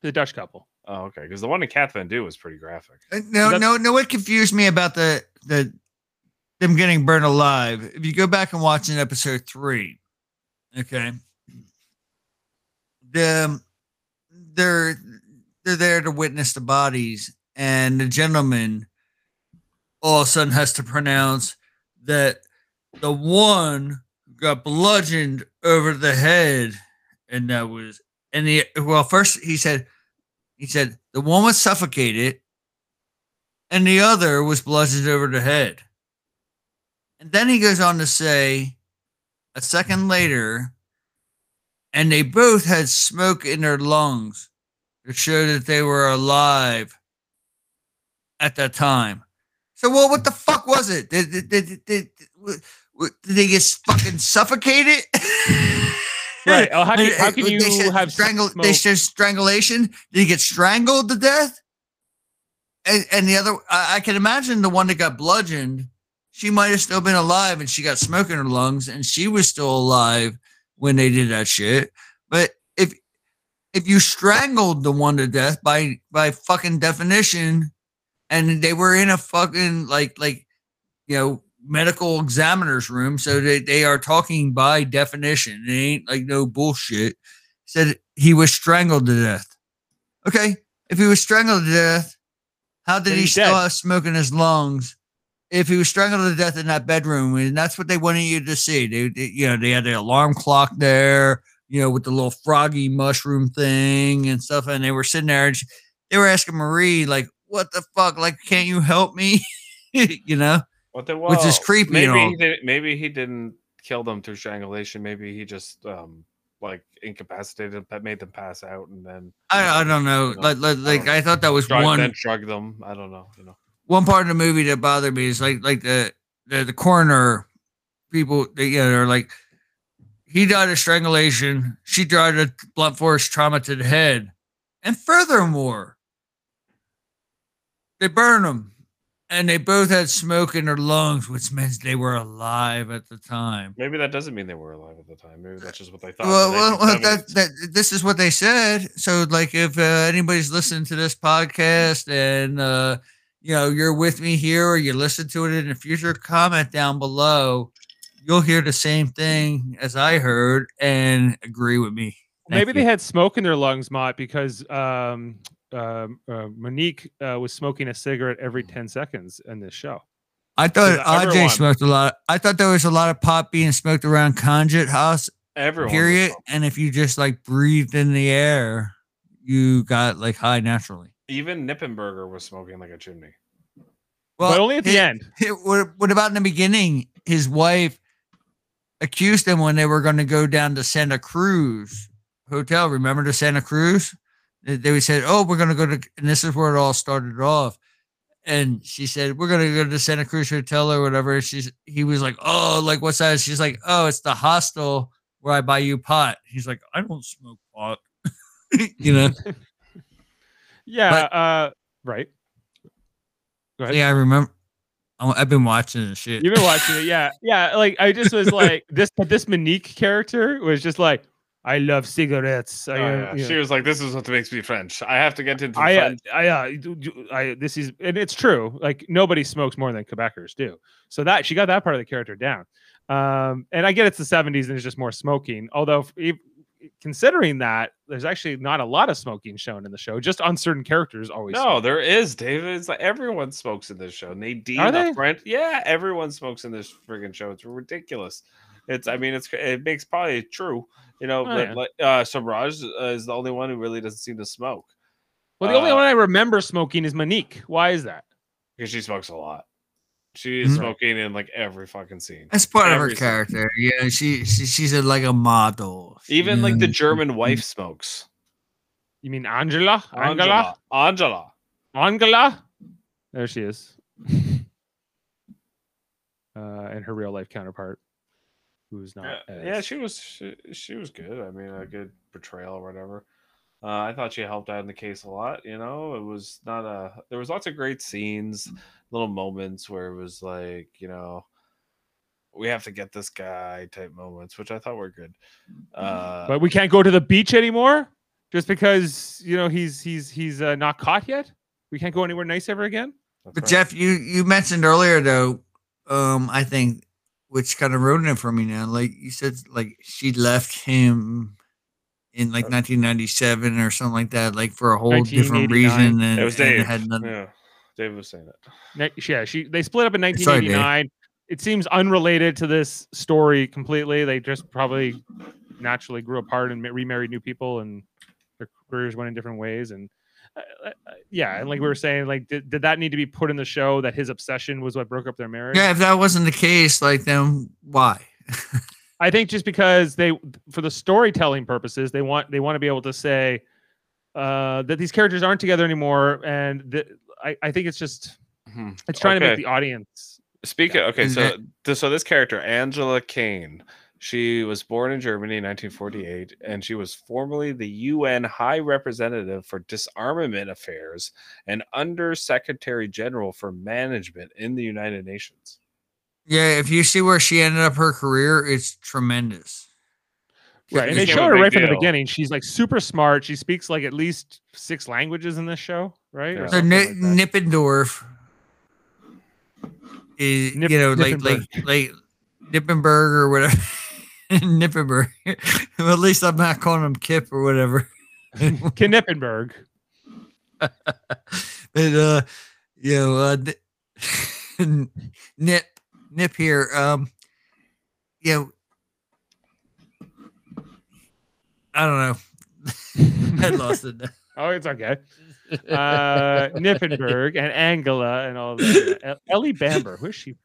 the Dutch couple. Oh, okay, because the one in Kathmandu was pretty graphic. Uh, no, no, no. What confused me about the the them getting burned alive. If you go back and watch in episode three, okay, the they're. They're there to witness the bodies, and the gentleman all of a sudden has to pronounce that the one got bludgeoned over the head, and that was and the well first he said he said the one was suffocated, and the other was bludgeoned over the head, and then he goes on to say a second later, and they both had smoke in their lungs. It showed that they were alive at that time. So, well, what the fuck was it? Did, did, did, did, did, did they get fucking suffocated? Right. How can, how can you they have strangled? They said strangulation. Did he get strangled to death? And, and the other, I, I can imagine the one that got bludgeoned. She might have still been alive, and she got smoke in her lungs, and she was still alive when they did that shit. But if. If you strangled the one to death by by fucking definition, and they were in a fucking like like you know medical examiner's room, so they, they are talking by definition. It ain't like no bullshit. Said he was strangled to death. Okay, if he was strangled to death, how did he still have smoke in his lungs? If he was strangled to death in that bedroom, and that's what they wanted you to see. They, they you know they had the alarm clock there. You know, with the little froggy mushroom thing and stuff. And they were sitting there and she, they were asking Marie, like, what the fuck? Like, can't you help me? You know, well, then, well, which is creepy. Maybe, and all. He did, maybe he didn't kill them through strangulation. Maybe he just, um, like, incapacitated, that made them pass out. And then I, I don't know. You know like, like, I, don't know. I thought that was drug, one. Then drug them. I don't know. You know, one part of the movie that bothered me is like, like the, the, the coroner people, they, you know, they're like, he died of strangulation. She died of blunt force trauma to the head. And furthermore, they burned him. And they both had smoke in their lungs, which means they were alive at the time. Maybe that doesn't mean they were alive at the time. Maybe that's just what they thought. Well, well, well that, that, this is what they said. So, like, if uh, anybody's listening to this podcast and, uh, you know, you're with me here or you listen to it in the future, comment down below. You'll hear the same thing as I heard and agree with me. Thank Maybe you. They had smoke in their lungs, Mott, because um, uh, uh, Monique uh, was smoking a cigarette every ten seconds in this show. I thought Ajay smoked a lot. I thought there was a lot of pot being smoked around Kanit House. Everyone. Period. And if you just like breathed in the air, you got like high naturally. Even Knippenberger was smoking like a chimney. Well, but only at the it, end. It, what, what about in the beginning? His wife accused them when they were going to go down to Santa Cruz Hotel. Remember the Santa Cruz? They, they said, oh, we're going to go to, and this is where it all started off. And she said, we're going to go to the Santa Cruz Hotel or whatever. She's, he was like, oh, like what's that? She's like, oh, it's the hostel where I buy you pot. He's like, I don't smoke pot. You know? Yeah. But, uh, right. Go ahead. Yeah, I remember. I've been watching this shit. You've been watching it, yeah, yeah. Like I just was like this. This Monique character was just like, I love cigarettes. Oh, I, yeah. Yeah. She was like, this is what makes me French. I have to get into I, French. I, I, I, this is, and it's true. Like, nobody smokes more than Quebecers do. So that, she got that part of the character down. Um, and I get it's the seventies and it's just more smoking. Although, if, considering that, there's actually not a lot of smoking shown in the show, just on certain characters always. No, smoke. There is, David. It's like everyone smokes in this show. Nadine, Are they? Friend, yeah, everyone smokes in this friggin' show. It's ridiculous. It's, I mean, it's, it makes probably true, you know, oh, yeah. like, uh, Sobhraj uh, is the only one who really doesn't seem to smoke. Well, the uh, only one I remember smoking is Monique. Why is that? Because she smokes a lot. She's mm-hmm. smoking in like every fucking scene. That's part every of her character. Scene. Yeah. She, she, she's a, like a model. Even yeah. like the German wife smokes. You mean Angela? Angela? Angela. Angela? There she is. uh, and her real life counterpart. Who's not? Yeah, as... yeah she was. She, she was good. I mean, a good portrayal or whatever. Uh, I thought she helped out in the case a lot. You know, it was not a. There was lots of great scenes, little moments where it was like, you know, we have to get this guy type moments, which I thought were good. Uh, but we can't go to the beach anymore just because, you know, he's he's he's uh, not caught yet. We can't go anywhere nice ever again. But right. Jeff, you you mentioned earlier though. Um, I think. Which kind of ruined it for me now. Like you said, like she left him in like nineteen ninety-seven or something like that, like for a whole different reason. And, it was Dave. Had nothing... Yeah, Dave was saying that. Yeah, she they split up in nineteen eighty-nine. Sorry, it seems unrelated to this story completely. They just probably naturally grew apart and remarried new people, and their careers went in different ways. And Uh, yeah, and like we were saying, like did, did that need to be put in the show that his obsession was what broke up their marriage? Yeah, if that wasn't the case, like then why? I think just because they, for the storytelling purposes, they want they want to be able to say uh, that these characters aren't together anymore, and the, I I think it's just mm-hmm. it's trying okay. to make the audience. Speak yeah. of, okay, so so this character Angela Kane. She was born in Germany in nineteen forty-eight, and she was formerly the U N High Representative for Disarmament Affairs and Under Secretary General for Management in the United Nations. Yeah, if you see where she ended up her career, it's tremendous. Right, and they show her right deal. From the beginning. She's like super smart. She speaks like at least six languages in this show, right? Yeah. So N- like Knippendorf is, Nip- you know, like, like, like Knippenberg or whatever. Knippenberg. Well, at least I'm not calling him Kip or whatever. Knippenberg. But uh, you know, uh, n- Nip, Nip here. Um, you know, I don't know. I lost it. Oh, it's okay. Uh, Knippenberg and Angela and all that. Ellie Bamber. Where's she?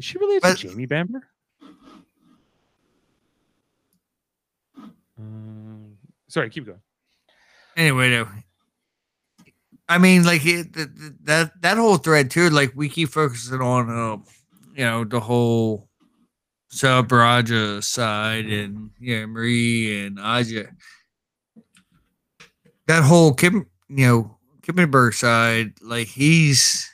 Is she related but, to Jamie Bamber? Um, sorry, keep going. Anyway, no. I mean, like it, the, the, that that whole thread too. Like we keep focusing on, uh, you know, the whole Sobhraj side, and yeah, Marie and Ajay. That whole Kim, you know, Knippenberg side, like he's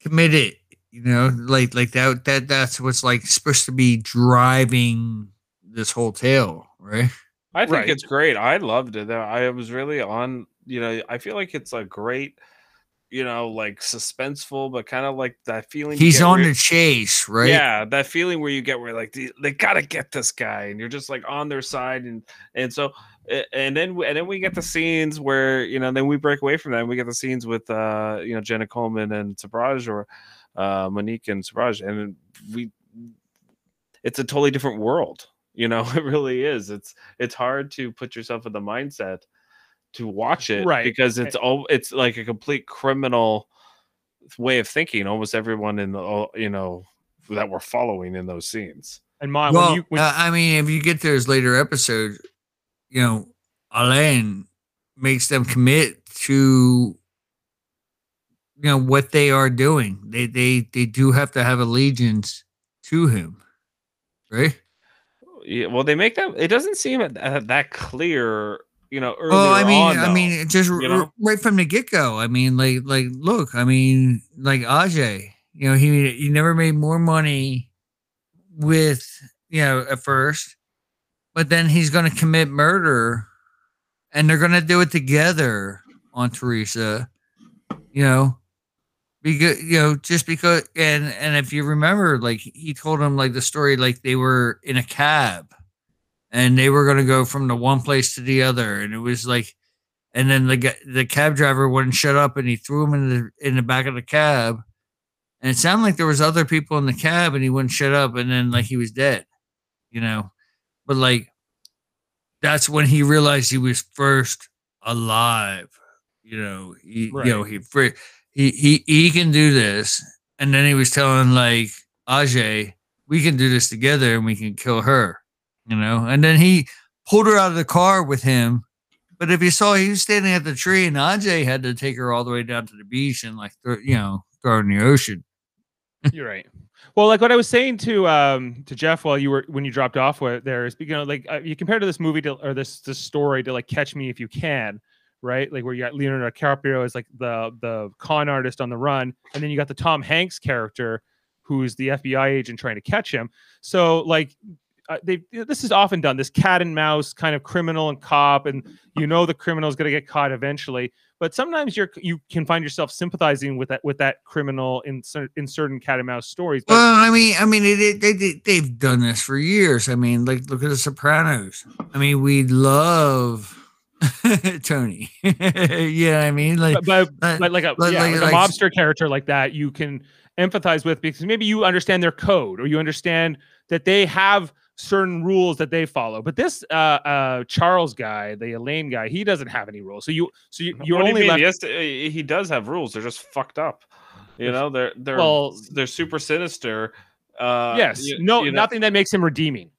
committed, you know, like like that that that's what's like supposed to be driving this whole tale, right? I think right. It's great. I loved it. I was really on, you know, I feel like it's a great, you know, like suspenseful, but kind of like that feeling. He's on the chase, right? Yeah, that feeling where you get where like they, they gotta get this guy, and you're just like on their side, and and so and then and then we get the scenes where you know then we break away from that, and we get the scenes with uh you know Jenna Coleman and Sobhraj, or uh Monique and Sobhraj, and we it's a totally different world, you know. It really is. It's it's hard to put yourself in the mindset to watch it, right? Because it's all it's like a complete criminal way of thinking. Almost everyone in the you know that we're following in those scenes. And my, well, when you, when uh, I mean, if you get to those later episodes, you know, Alain makes them commit to you know what they are doing. They they they do have to have allegiance to him, right? Yeah. Well, they make that. It doesn't seem that clear. You know, earlier well, I mean, on, I though, mean, just you know? r- right from the get go. I mean, like, like, look, I mean, like Ajay, you know, he he never made more money with you know, at first, but then he's going to commit murder and they're going to do it together on Teresa, you know, because, you know, just because, and, and if you remember, like he told him like the story, like they were in a cab and they were going to go from the one place to the other. And it was like, and then the the cab driver wouldn't shut up and he threw him in the, in the back of the cab. And it sounded like there was other people in the cab and he wouldn't shut up. And then like he was dead, you know, but like, that's when he realized he was first alive. You know, he, right. you know, he, he, he, he can do this. And then he was telling like Ajay, we can do this together and we can kill her, you know? And then he pulled her out of the car with him. But if you saw, he was standing at the tree and Ajay had to take her all the way down to the beach and like, th- you know, throw her in the ocean. You're right. Well, like what I was saying to um to Jeff while you were when you dropped off there is, you know, like uh, you compare to this movie to or this this story to like Catch Me If You Can, right? Like where you got Leonardo DiCaprio as like the the con artist on the run, and then you got the Tom Hanks character who's the F B I agent trying to catch him. So like uh, they this is often done, this cat and mouse kind of criminal and cop, and you know the criminal's going to get caught eventually. But sometimes you're you can find yourself sympathizing with that with that criminal in in certain cat and mouse stories. But well, I mean, I mean, they, they, they they've done this for years. I mean, like look at The Sopranos. I mean, we love Tony. Yeah, I mean, like but, but, but like a, but, yeah, like, like a like, mobster character like that, you can empathize with because maybe you understand their code or you understand that they have certain rules that they follow, but this uh uh Charles guy, the Alain guy, he doesn't have any rules. So you, so you, you're what only. Do you mean? Left- he, has to, he does have rules. They're just fucked up. You know, they're they're well, they're super sinister. Uh, yes, you, no, you know, nothing that makes him redeeming.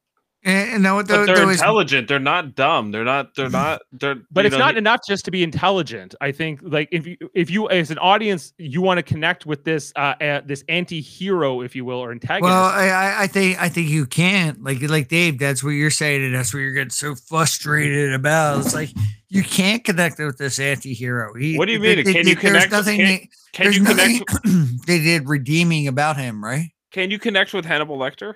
And, and no, they're, they're intelligent. Was... They're not dumb. They're not. They're not. They're. But it's know, not he... enough just to be intelligent. I think, like if you if you as an audience, you want to connect with this uh, uh this anti-hero, if you will, or antagonist. Well, I I think I think you can't like like Dave. That's what you're saying, and that's what you're getting so frustrated about. It's like you can't connect with this anti-hero. He, what do you mean? They, can they, you they, connect? There's nothing. Can, they, can there's you nothing connect? With... they did redeeming about him, right? Can you connect with Hannibal Lecter?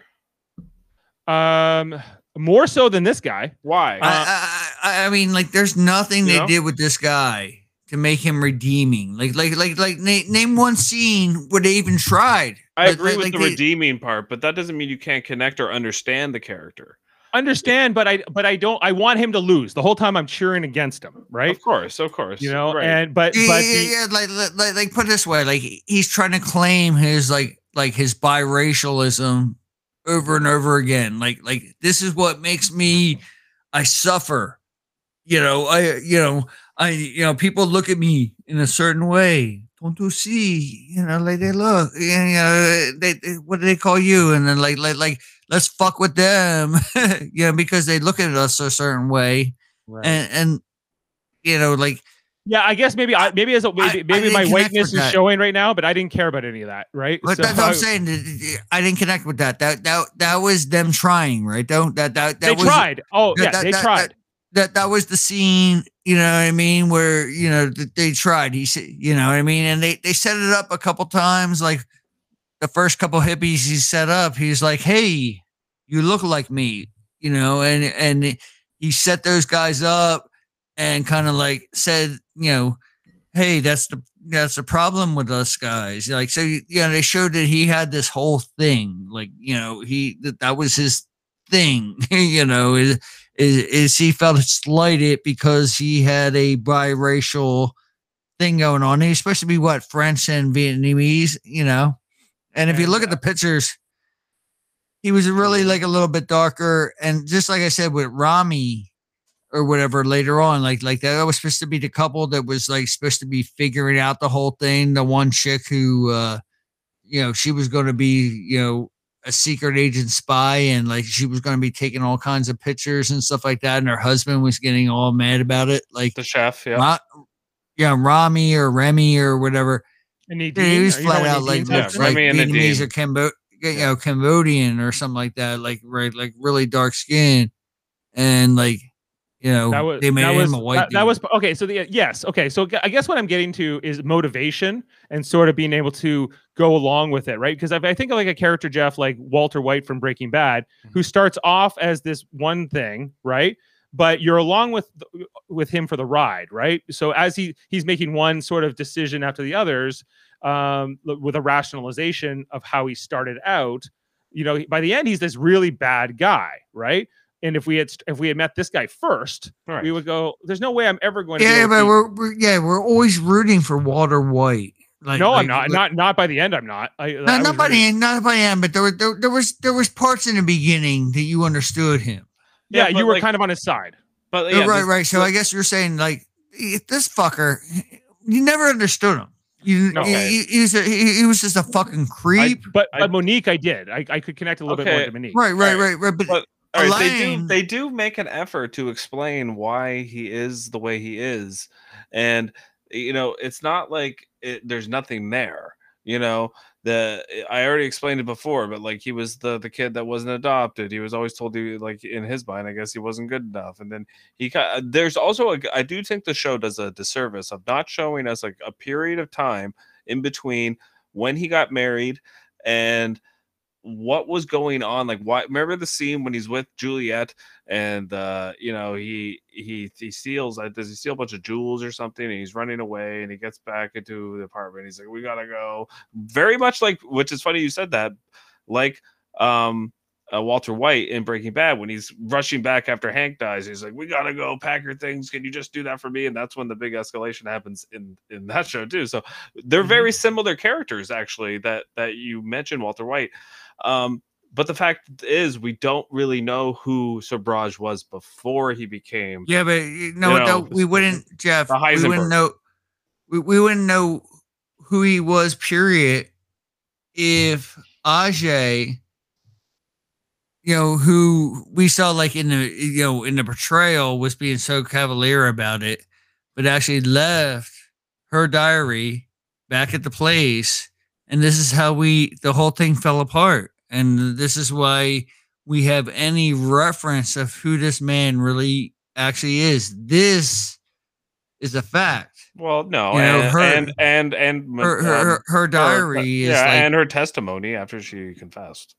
Um, more so than this guy. Why? Uh, I, I I mean, like, there's nothing they know? did with this guy to make him redeeming. Like, like, like, like, name, name one scene where they even tried. I like, agree like, with like the they, redeeming part, but that doesn't mean you can't connect or understand the character. Understand, but I, but I don't. I want him to lose the whole time. I'm cheering against him, right? Of course, of course. You know, right. and but yeah, but yeah, he, yeah like, like, like, put it this way, like he's trying to claim his like, like his biracialism. Over and over again, like like this is what makes me, I suffer, you know. I you know I you know people look at me in a certain way. Don't you see? You know, like they look. You know, they, they what do they call you? And then like like like let's fuck with them, you know, because they look at us a certain way, right. and and you know like. Yeah, I guess maybe I maybe as a, maybe, I, maybe I my whiteness is showing right now, but I didn't care about any of that, right? But so that's what I'm saying. I didn't connect with that. That that that was them trying, right? Don't that that, that they was, tried. Oh that, yeah, that, they that, tried. That, that that was the scene, you know what I mean, where you know they tried. He said, you know what I mean, and they they set it up a couple times. Like the first couple hippies he set up, he's like, "Hey, you look like me," you know, and and he set those guys up. And kind of like said, you know, hey, that's the that's the problem with us guys. Like, so you know, they showed that he had this whole thing. Like, you know, he that, that was his thing. You know, is, is is he felt slighted because he had a biracial thing going on. He's supposed to be what, French and Vietnamese, you know. And if you look at the pictures, he was really like a little bit darker. And just like I said with Remy. Or whatever later on, like like that was supposed to be the couple that was like supposed to be figuring out the whole thing. The one chick who, uh, you know, she was going to be, you know, a secret agent spy, and like she was going to be taking all kinds of pictures and stuff like that. And her husband was getting all mad about it, like the chef, yeah, Ma- yeah, Remy or Remy or whatever. And he, yeah, he was flat out like, yeah, like Vietnamese or Cambo- you know, Cambodian or something like that, like right, like really dark skin, and like. you know, that was, they made that him was, a white that, dude. That was okay. So the yes, okay. So I guess what I'm getting to is motivation and sort of being able to go along with it, right? Because I think like a character, Jeff, like Walter White from Breaking Bad, who starts off as this one thing, right? But you're along with with him for the ride, right? So as he he's making one sort of decision after the others, um, with a rationalization of how he started out, you know, by the end he's this really bad guy, right? And if we had if we had met this guy first, right, we would go, there's no way I'm ever going to. Yeah, but we're, we're yeah, we're always rooting for Walter White. Like, no, like, I'm not. Like, not not by the end, I'm not. I, no, I not by the end, not by the end. But there were there, there was there was parts in the beginning that you understood him. Yeah, yeah you were like, kind of on his side. But yeah, right, this, right. So I guess you're saying like this fucker, you never understood him. You, no, okay. he, he, was a, he, he was just a fucking creep. I, but, but Monique, I did. I, I could connect a little okay. bit more to Monique. Right, right, right, right. But. but Right, they do. They do make an effort to explain why he is the way he is, and you know it's not like it, there's nothing there. You know, the I already explained it before, but like he was the the kid that wasn't adopted. He was always told he like in his mind, I guess he wasn't good enough, and then he. There's also a. I do think the show does a disservice of not showing us like a period of time in between when he got married and. What was going on? Like, why? Remember the scene when he's with Juliet, and uh, you know he he he steals. Like, does he steal a bunch of jewels or something? And he's running away, and he gets back into the apartment. He's like, "We gotta go." Very much like, which is funny you said that, like um, uh, Walter White in Breaking Bad when he's rushing back after Hank dies. He's like, "We gotta go pack your things. Can you just do that for me?" And that's when the big escalation happens in in that show too. So they're very similar characters actually. That that you mentioned, Walter White. Um, but the fact is, we don't really know who Sobhraj was before he became. Yeah, but you know, you know though, we wouldn't, Jeff. We wouldn't know. We, we wouldn't know who he was. Period. If Ajay, you know, who we saw like in the you know in the portrayal was being so cavalier about it, but actually left her diary back at the place. And this is how we, the whole thing fell apart. And this is why we have any reference of who this man really actually is. This is a fact. Well, no. You know, and, her, and, and, and her, her, her, her diary her, yeah, is yeah, like, and her testimony after she confessed.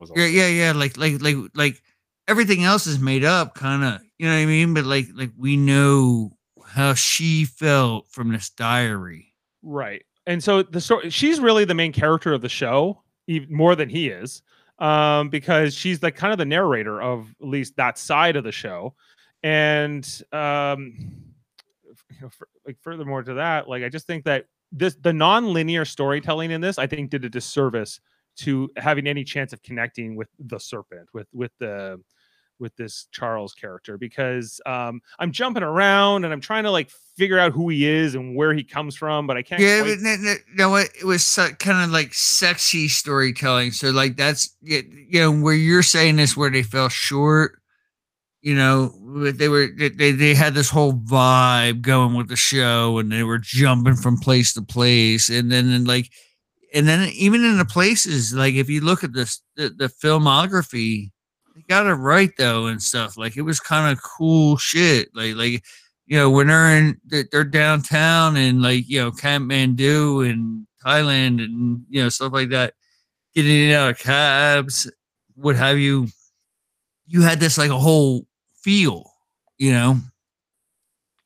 Was yeah. Yeah. Yeah. Like, like, like, like everything else is made up kind of, you know what I mean? But like, like we know how she felt from this diary. Right. And so the story, she's really the main character of the show, even more than he is, um, because she's like kind of the narrator of at least that side of the show. And um, you know, for, like furthermore to that, like I just think that this the non-linear storytelling in this, I think, did a disservice to having any chance of connecting with the Serpent, with with the with this Charles character, because um, I'm jumping around and I'm trying to like figure out who he is and where he comes from, but I can't. Yeah, quite... no, no, no, it was so, kind of like sexy storytelling. So like that's, you know, where you're saying this, where they fell short, you know, they were, they, they had this whole vibe going with the show and they were jumping from place to place. And then and like, and then even in the places, like if you look at this, the, the filmography, got it right though and stuff, like it was kind of cool shit, like like you know when they're in they're downtown and like you know Kathmandu and Thailand and you know stuff like that, getting out of cabs, what have you, you had this like a whole feel, you know.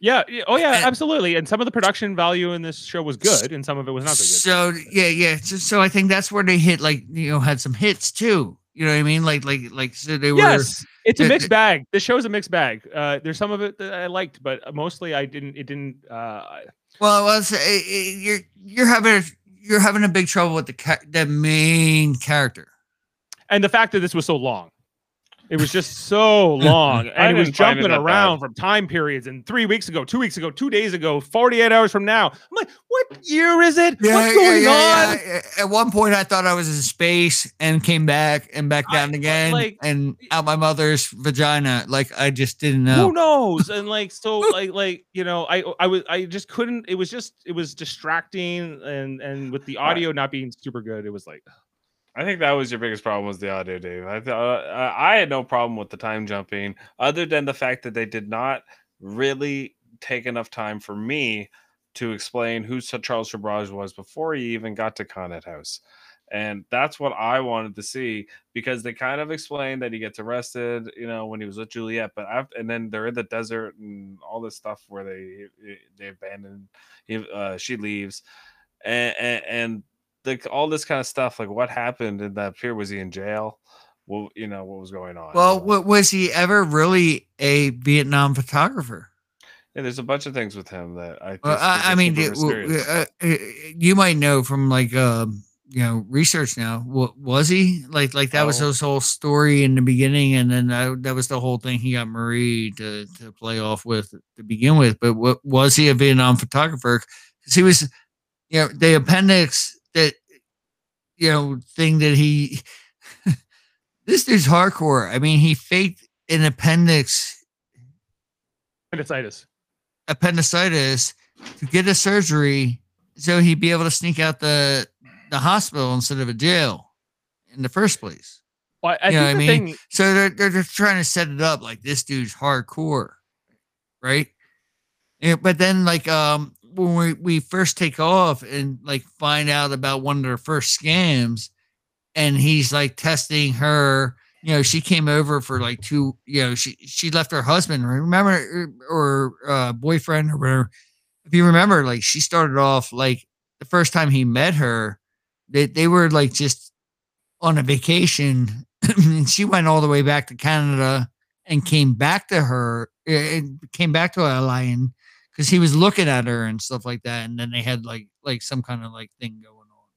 Yeah, oh yeah, and, absolutely, and some of the production value in this show was good and some of it was not so good. So yeah yeah so, so I think that's where they hit, like you know had some hits too. You know what I mean? Like, like, like, so they were. Yes, it's a mixed bag. The show's a mixed bag. Uh, there's some of it that I liked, but mostly I didn't. It didn't. Uh, well, it was, it, it, you're you're having a, you're having a big trouble with the the main character, and the fact that this was so long. It was just so long, and it was jumping around from time periods. And three weeks ago, two weeks ago, two days ago, forty-eight hours from now. I'm like, what year is it? Yeah, What's going yeah, on? Yeah, yeah. At one point, I thought I was in space and came back and back down I, again, like, and out my mother's vagina. Like I just didn't know. Who knows? And like so, like like you know, I I was I just couldn't. It was just it was distracting, and and with the audio not being super good, it was like. I think that was your biggest problem, was the audio, Dave. I th- uh, I had no problem with the time jumping, other than the fact that they did not really take enough time for me to explain who Charles Sobhraj was before he even got to Kanit House. And that's what I wanted to see, because they kind of explained that he gets arrested, you know, when he was with Juliet, but after, and then they're in the desert and all this stuff where they they abandon, uh, she leaves, and and, and the, all this kind of stuff, like what happened in that period? Was he in jail? Well, you know, what was going on? Well, what, was he ever really a Vietnam photographer? Yeah, there's a bunch of things with him that I. Well, I, I mean, uh, you might know from like. Um, you know, research now. What was he like? Like that oh. was his whole story in the beginning, and then that, that was the whole thing. He got Marie to to play off with to begin with. But what was he a Vietnam photographer? Because he was, you know, the appendix that, you know, thing that he. This dude's hardcore. I mean, he faked an appendix. Appendicitis. Appendicitis to get a surgery, so he'd be able to sneak out the. The hospital instead of a jail in the first place. Well, I, I you know think what the I mean? Thing- so they're, they're just trying to set it up like this dude's hardcore, right? And, but then like um when we, we first take off and like find out about one of their first scams, and he's like testing her, you know, she came over for like two, you know, she she left her husband, remember, or uh boyfriend or whatever. If you remember, like she started off like the first time he met her, They they were like just on a vacation, and she went all the way back to Canada and came back to her and came back to Alain because he was looking at her and stuff like that. And then they had like like some kind of like thing going on.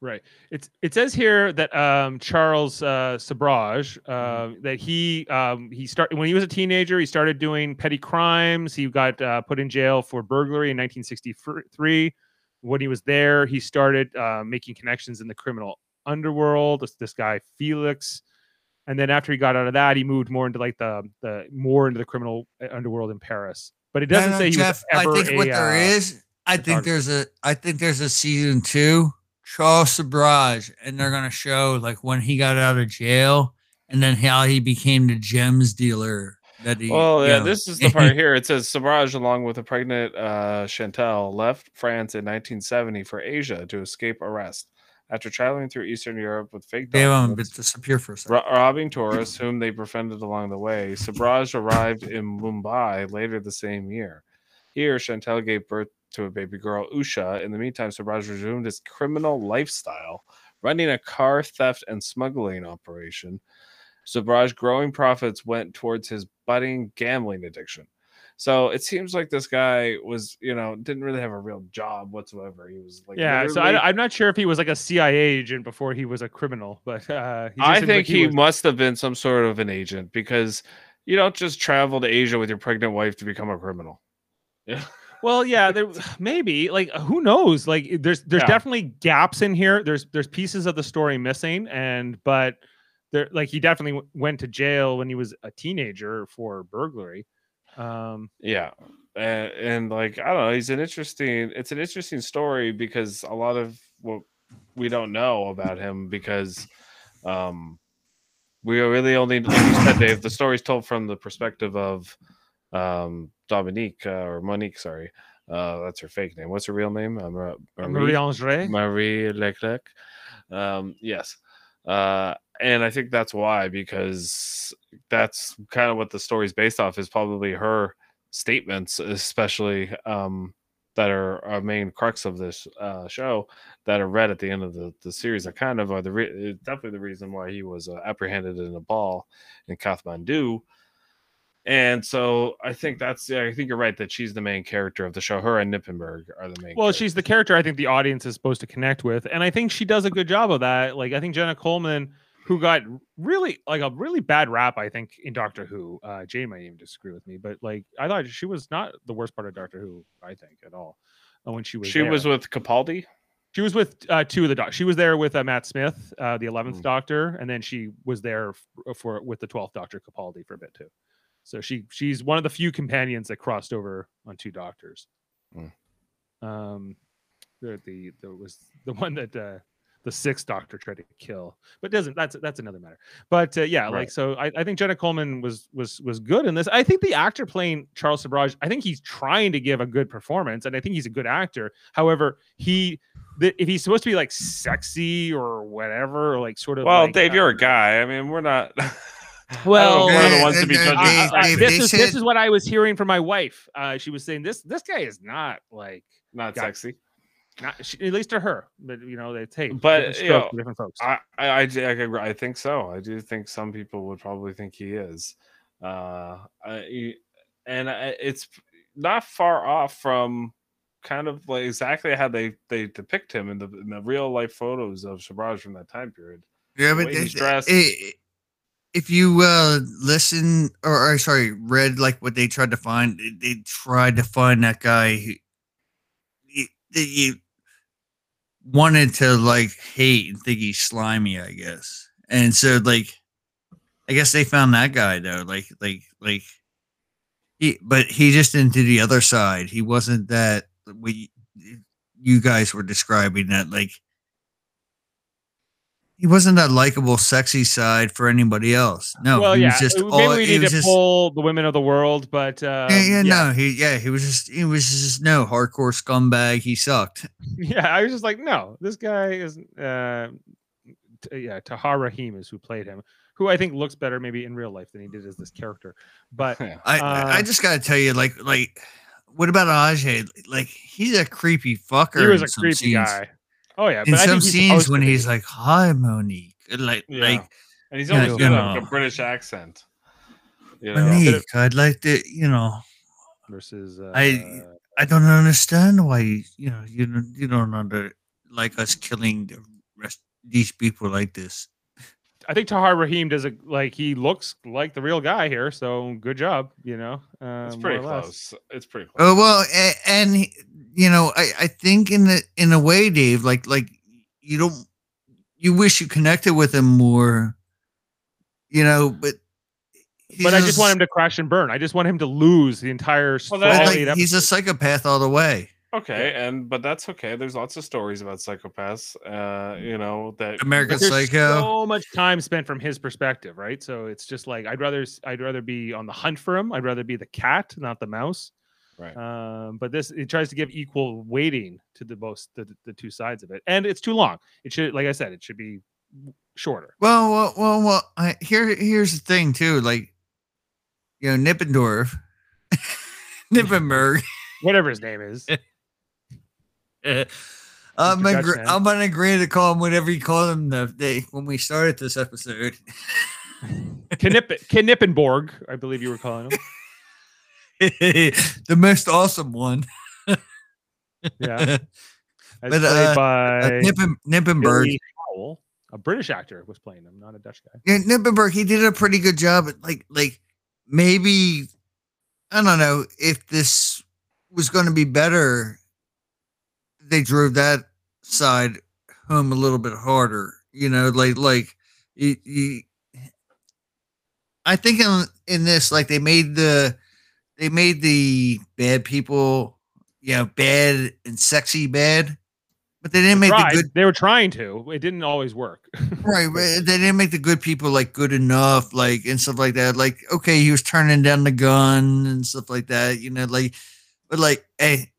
Right. It's it says here that um, Charles uh, Sobhraj uh, mm-hmm. that he um, he started when he was a teenager. He started doing petty crimes. He got uh, put in jail for burglary in nineteen sixty-three. When he was there, he started uh, making connections in the criminal underworld. This, this guy Felix, and then after he got out of that, he moved more into like the the more into the criminal underworld in Paris. But it doesn't no, no, say Jeff, he was ever. I think a, what there uh, is, I think there's a, I think there's a season two, Charles Sobhraj, and they're gonna show like when he got out of jail and then how he became the gems dealer. That he, well, yeah, know. This is the part here. It says Sobhraj, along with a pregnant uh, Chantel, left France in nineteen seventy for Asia to escape arrest. After traveling through Eastern Europe with fake documents, disappear for a second. robbing tourists whom they befriended along the way, Sobhraj arrived in Mumbai later the same year. Here, Chantel gave birth to a baby girl, Usha. In the meantime, Sobhraj resumed his criminal lifestyle, running a car theft and smuggling operation. Sobhraj's growing profits went towards his budding gambling addiction. So it seems like this guy was, you know, didn't really have a real job whatsoever. He was like, yeah. So I, I'm not sure if he was like a C I A agent before he was a criminal, but uh, he I think like he, he was- must have been some sort of an agent, because you don't just travel to Asia with your pregnant wife to become a criminal. Yeah. Well, yeah, there maybe like who knows? Like there's there's yeah. definitely gaps in here. There's there's pieces of the story missing, and but. There, like he definitely w- went to jail when he was a teenager for burglary. Um, yeah. And, and like, I don't know, he's an interesting, it's an interesting story, because a lot of what we don't know about him, because um, we are really only, like you said, Dave, the story's told from the perspective of um, Dominique uh, or Monique, sorry. Uh, that's her fake name. What's her real name? Uh, Marie, Marie-Andrée. Marie Leclerc. Um, yes. Uh, and I think that's why, because that's kind of what the story's based off, is probably her statements, especially um, that are a main crux of this uh, show, that are read at the end of the, the series. That kind of are the re- definitely the reason why he was uh, apprehended in a ball in Kathmandu. And so I think that's, yeah, I think you're right that she's the main character of the show. Her and Knippenberg are the main. Well, characters. She's the character I think the audience is supposed to connect with. And I think she does a good job of that. Like, I think Jenna Coleman, who got really like a really bad rap, I think, in Doctor Who, uh, Jane might even disagree with me, but like, I thought she was not the worst part of Doctor Who, I think, at all. Uh, when she was, she there. was with Capaldi. She was with uh, two of the doc. She was there with uh, Matt Smith, uh, the eleventh mm. Doctor. And then she was there f- for, with the twelfth Doctor Capaldi for a bit too. So she she's one of the few companions that crossed over on two doctors. Mm. Um, the the was the one that uh, the sixth Doctor tried to kill, but doesn't. That's that's another matter. But uh, yeah, right. like so, I, I think Jenna Coleman was was was good in this. I think the actor playing Charles Sobhraj, I think he's trying to give a good performance, and I think he's a good actor. However, he the, if he's supposed to be like sexy or whatever, or like sort of. Well, like, Dave, uh, you're a guy. I mean, we're not. Well, one of the ones to be judged. I, I, I, this is this is what I was hearing from my wife. Uh, she was saying this this guy is not like not guy. sexy. Not, she, at least to her, but you know they take. But you know, different folks. I, I, I, I think so. I do think some people would probably think he is, uh, I, and I, it's not far off from kind of like exactly how they, they depict him in the, in the real life photos of Sobhraj from that time period. Yeah, the but he's dressed. It, if you uh, listen or, or sorry, read like what they tried to find, they tried to find that guy who he, he, wanted to like hate and think he's slimy, I guess. And so like I guess they found that guy though. Like like like he but he just didn't do the other side. He wasn't that we you guys were describing that like he wasn't that likable sexy side for anybody else. No, well, he yeah. was just maybe all, we need to just, pull the women of the world, but uh um, yeah, yeah, yeah, no, he yeah, he was just he was just no hardcore scumbag, he sucked. Yeah, I was just like, no, this guy is uh t- yeah, Tahar Rahim is who played him, who I think looks better maybe in real life than he did as this character. But yeah. I uh, I just gotta tell you, like like what about Ajay? Like he's a creepy fucker. He was a creepy scenes. guy. Oh yeah, but in some I think scenes when he's like, "Hi, Monique," like, yeah. like, and he's always got like a British accent. You know? Monique, I'd like to, you know. Versus, uh, I, I don't understand why you, you know, you don't, you don't under like us killing the rest these people like this. I think Tahar Rahim does a like he looks like the real guy here, so good job, you know. Uh, it's pretty close. It's pretty close. Oh well, and, and you know, I, I think in the in a way, Dave, like like you don't you wish you connected with him more, you know, but but I just want him to crash and burn. I just want him to lose the entire. Well, like, he's a psychopath all the way. Okay, and but that's okay. There's lots of stories about psychopaths. Uh, you know that American Psycho. So much time spent from his perspective, right? So it's just like I'd rather I'd rather be on the hunt for him. I'd rather be the cat, not the mouse. Right. Um, but this it tries to give equal weighting to the both the, the two sides of it, and it's too long. It should, like I said, it should be shorter. Well, well, well, well. I, here, here's the thing too. Like, you know, Knippenberg, Knippenberg, whatever his name is. I'm, agree- I'm gonna agree to call him whatever you call him the day when we started this episode. Knip- Knippenberg, I believe you were calling him. The most awesome one. Yeah. As but, uh, by uh, Knippen- Knippenberg. Howell, a British actor was playing him, not a Dutch guy. Yeah, Knippenberg, he did a pretty good job at like like maybe I don't know if this was gonna be better. They drove that side home a little bit harder, you know, like, like you, you, I think in, in this, like they made the, they made the bad people, you know, bad and sexy bad, but they didn't they make tried. the good, they were trying to, it didn't always work. Right. They didn't make the good people like good enough, like, and stuff like that. Like, okay, he was turning down the gun and stuff like that, you know, like, but like, hey,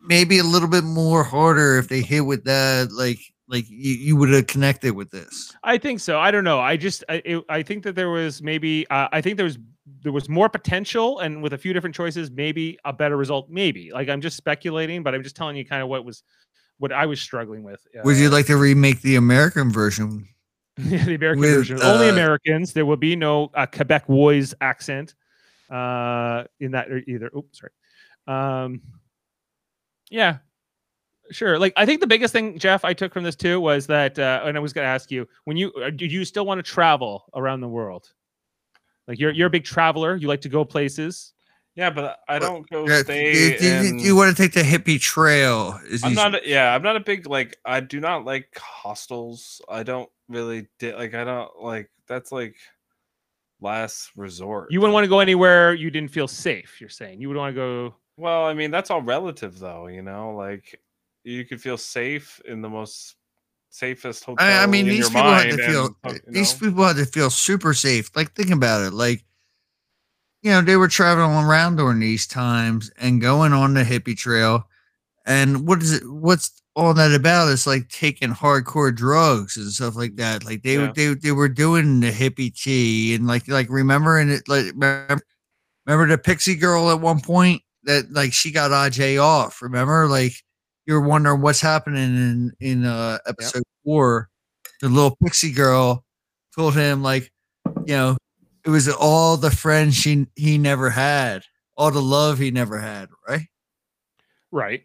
maybe a little bit more harder if they hit with that, like, like you, you would have connected with this. I think so. I don't know. I just, I, it, I think that there was maybe, uh, I think there was, there was more potential, and with a few different choices, maybe a better result. Maybe, like, I'm just speculating, but I'm just telling you kind of what was, what I was struggling with. Uh, would you like to remake the American version? Yeah, the American with, version. Uh, Only Americans. There will be no uh, Quebecois accent uh, in that either. Oops, sorry. Um, Yeah, sure. Like, I think the biggest thing, Jeff, I took from this too was that, uh, and I was going to ask you, when you do you still want to travel around the world? Like, you're you're a big traveler. You like to go places. Yeah, but I don't go yeah, stay. Do, in... do you want to take the hippie trail? Is I'm he... not. A, yeah, I'm not a big like. I do not like hostels. I don't really di- like. I don't like. That's like last resort. You wouldn't want to go anywhere you didn't feel safe. You're saying you would want to go. Well, I mean, that's all relative, though, you know, like you could feel safe in the most safest hotel. I, I mean, in these your people mind had to and, feel you know. these people had to feel super safe. Like, think about it. Like, you know, they were traveling around during these times and going on the hippie trail. And what is it? What's all that about? It's like taking hardcore drugs and stuff like that. Like they yeah. they they were doing the hippie tea and like like remembering it. Like remember, remember the Pixie Girl at one point that like she got Ajay off. Remember like. You're wondering what's happening in in uh, episode yep. four. The little pixie girl told him, like, you know, it was all the friends she he never had, all the love he never had, right? Right.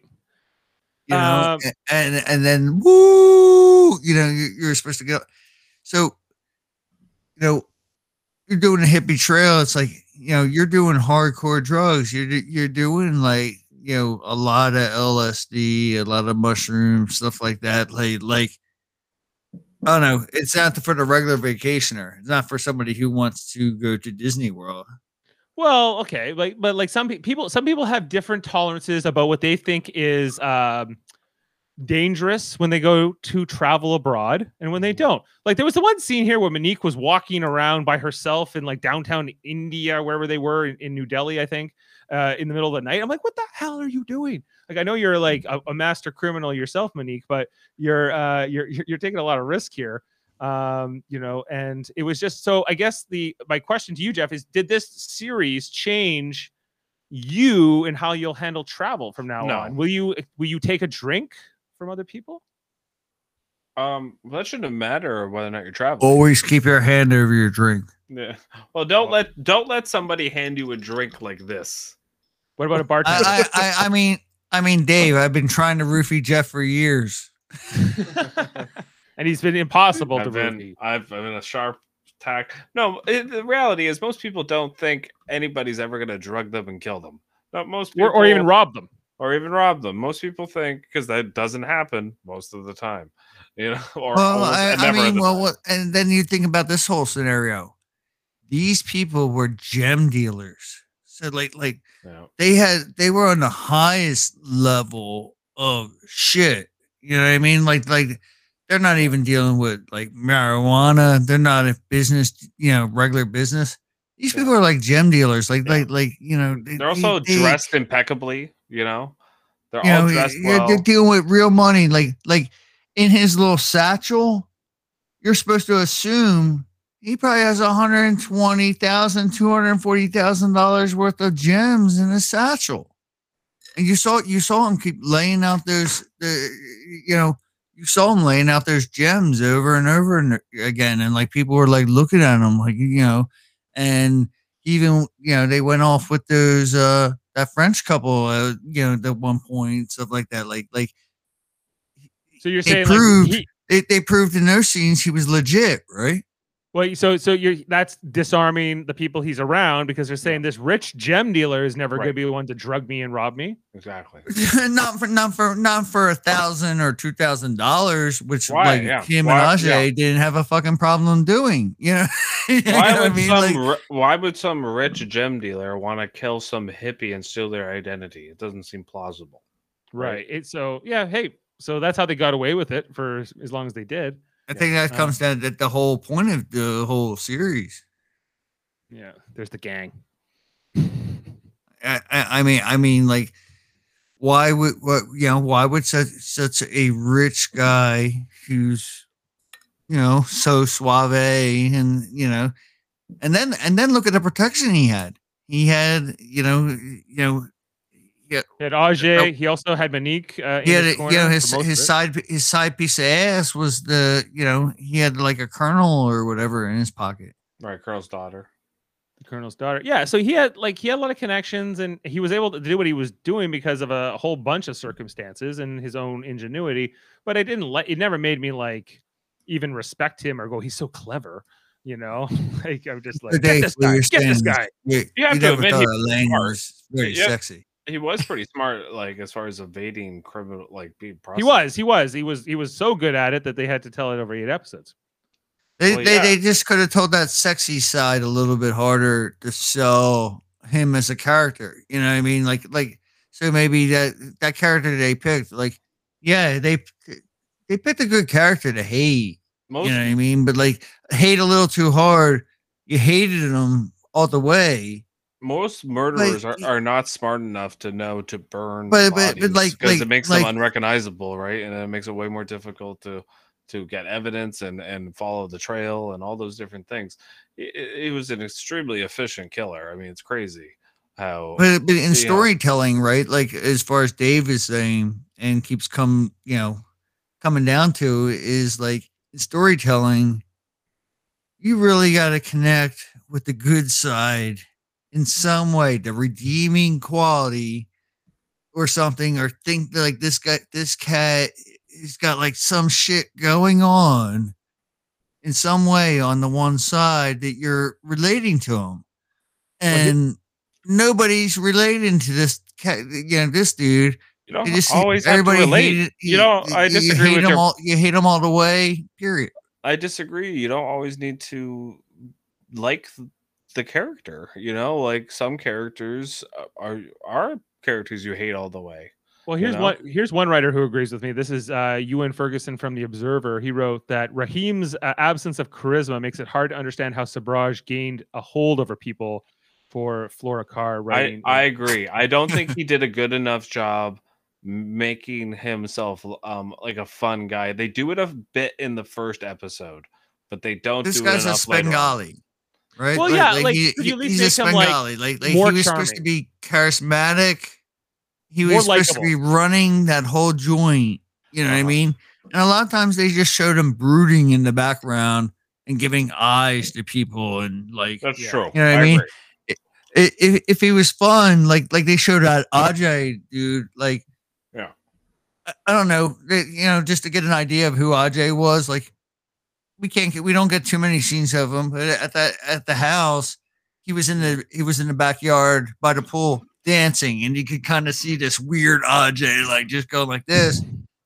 You um, know, and, and and then woo, you know, you're, you're supposed to go. So, you know, you're doing a hippie trail. It's like, you know, you're doing hardcore drugs. You're you're doing like. You know, a lot of L S D, a lot of mushrooms, stuff like that. Like, like, I don't know. It's not for the regular vacationer. It's not for somebody who wants to go to Disney World. Well, okay, like, but like some people, some people have different tolerances about what they think is um, dangerous when they go to travel abroad and when they don't. Like, there was the one scene here where Monique was walking around by herself in like downtown India, wherever they were in, in New Delhi, I think. Uh, in the middle of the night. I'm like, what the hell are you doing? Like, I know you're like a, a master criminal yourself, Monique, but you're, uh, you're, you're taking a lot of risk here. Um, you know, and it was just, so I guess the, my question to you, Jeff, is did this series change you and how you'll handle travel from now no. on? Will you, will you take a drink from other people? Um, that shouldn't matter whether or not you're traveling. Always keep your hand over your drink. Yeah. Well, don't let, don't let somebody hand you a drink like this. What about a bartender? I, I, I mean, I mean, Dave, I've been trying to roofie Jeff for years, and he's been impossible I've to been, roofie. I've been a sharp tack. No, it, the reality is most people don't think anybody's ever going to drug them and kill them. Not most, people, or, or even rob them, or even rob them. Most people think because that doesn't happen most of the time, you know. Or well, I, I mean, well, what, and then you think about this whole scenario. These people were gem dealers. So like, like yeah. they had, they were on the highest level of shit. You know what I mean? Like, like they're not even dealing with like marijuana. They're not a business, you know, regular business. These yeah. people are like gem dealers. Like, yeah. like, like, you know, they, they're also they, dressed they, impeccably, you know, they're you all know, dressed well. They're dealing with real money. Like, like in his little satchel, you're supposed to assume he probably has one hundred twenty thousand dollars, two hundred forty thousand dollars worth of gems in his satchel. And you saw you saw him keep laying out those, uh, you know, you saw him laying out those gems over and over and again. And like people were like looking at him like, you know, and even, you know, they went off with those, uh, that French couple, uh, you know, at one point, stuff like that. Like, like, so you're saying proved, like, he they, they proved in those scenes he was legit, right? Well, so so you're that's disarming the people he's around because they're saying this rich gem dealer is never right. going to be the one to drug me and rob me. Exactly. not for not for not for a thousand or two thousand dollars, which Why? like yeah. Kim Why? and Ajay yeah. didn't have a fucking problem doing. You know. you why know would I mean? some like, Why would some rich gem dealer want to kill some hippie and steal their identity? It doesn't seem plausible. Right. right. It, so yeah. Hey. So that's how they got away with it for as long as they did. I think yeah. that comes down to the whole point of the whole series. Yeah, there's the gang. I, I mean, I mean, like, why would what you know? Why would such such a rich guy who's, you know, so suave and you know, and then and then look at the protection he had. He had, you know, you know. Yeah, he had Ajay. He also had Monique. Uh, yeah, you know his his side his side piece of ass was the you know he had like a colonel or whatever in his pocket. Right, Colonel's daughter. The Colonel's daughter. Yeah, so he had like he had a lot of connections, and he was able to do what he was doing because of a whole bunch of circumstances and his own ingenuity. But I didn't like. It never made me like even respect him or go. He's so clever. You know, like I'm just like get this guy. Get this guy. You, you have you to admit he was very yeah. sexy. He was pretty smart, like as far as evading criminal, like being prosecuted. He was, he was, he was, he was so good at it that they had to tell it over eight episodes. They, well, they, yeah. they just could have told that sexy side a little bit harder to sell him as a character. You know what I mean? Like, like so maybe that that character they picked, like, yeah, they they picked a good character to hate. Most, you know what I mean? But like, hate a little too hard. You hated them all the way. Most murderers like, are, are not smart enough to know to burn, but, but, but like, because like, it makes like, them unrecognizable, right? And it makes it way more difficult to to get evidence and and follow the trail and all those different things. It, it was an extremely efficient killer. I mean, it's crazy how. But, but in storytelling, know. right? Like as far as Dave is saying, and keeps come, you know, coming down to is like storytelling. You really got to connect with the good side. In some way, the redeeming quality or something, or think like this guy, this cat, he's got like some shit going on in some way on the one side that you're relating to him. And well, nobody's relating to this cat, you know, this dude. You don't just, always everybody have to relate. Hated, you, you know, I disagree you with him your... all, you hate him all the way, period. I disagree. You don't always need to like the character, you know, like some characters are are characters you hate all the way. Well, here's you know? one here's one writer who agrees with me. This is uh Ewan Ferguson from The Observer. He wrote that Rahim's uh, absence of charisma makes it hard to understand how Sobhraj gained a hold over people for Flora Carr writing. I, I agree. I don't think he did a good enough job making himself um like a fun guy. They do it a bit in the first episode, but they don't this do guy's it a Spengali. Right? Well, like, yeah, like, like he, you at least he's make him like, like, like more he was charming. supposed to be charismatic. He was more supposed likable. to be running that whole joint. You know uh-huh. what I mean? And a lot of times they just showed him brooding in the background and giving eyes to people and like that's yeah. true. You know what I, I mean? It, it, if if he was fun, like like they showed that Ajay dude, like yeah, I, I don't know, you know, just to get an idea of who Ajay was, like. We can't get, we don't get too many scenes of him, but at that, at the house, he was in the, he was in the backyard by the pool dancing, and you could kind of see this weird Ajay, like just going like this.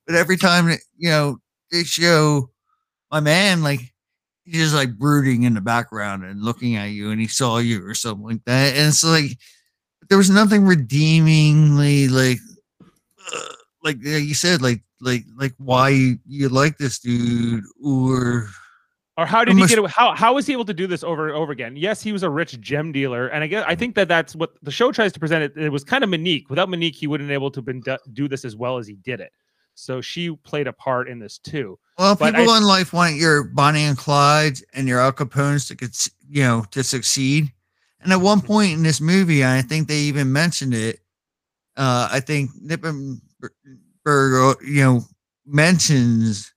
But every time, you know, they show my man, like he's just like brooding in the background and looking at you, and he saw you or something like that. And it's like, there was nothing redeemingly like, uh, like you said, like, like, like why you, you like this dude or, Or how did he get away? How how was he able to do this over and over again? Yes, he was a rich gem dealer, and I guess I think that that's what the show tries to present. It, it was kind of Monique. Without Monique, he wouldn't be able to been do, do this as well as he did it. So she played a part in this too. Well, but people I, in life want your Bonnie and Clydes and your Al Capones to get you know to succeed. And at one point in this movie, I think they even mentioned it. Uh, I think Knippenberg, you know, mentions.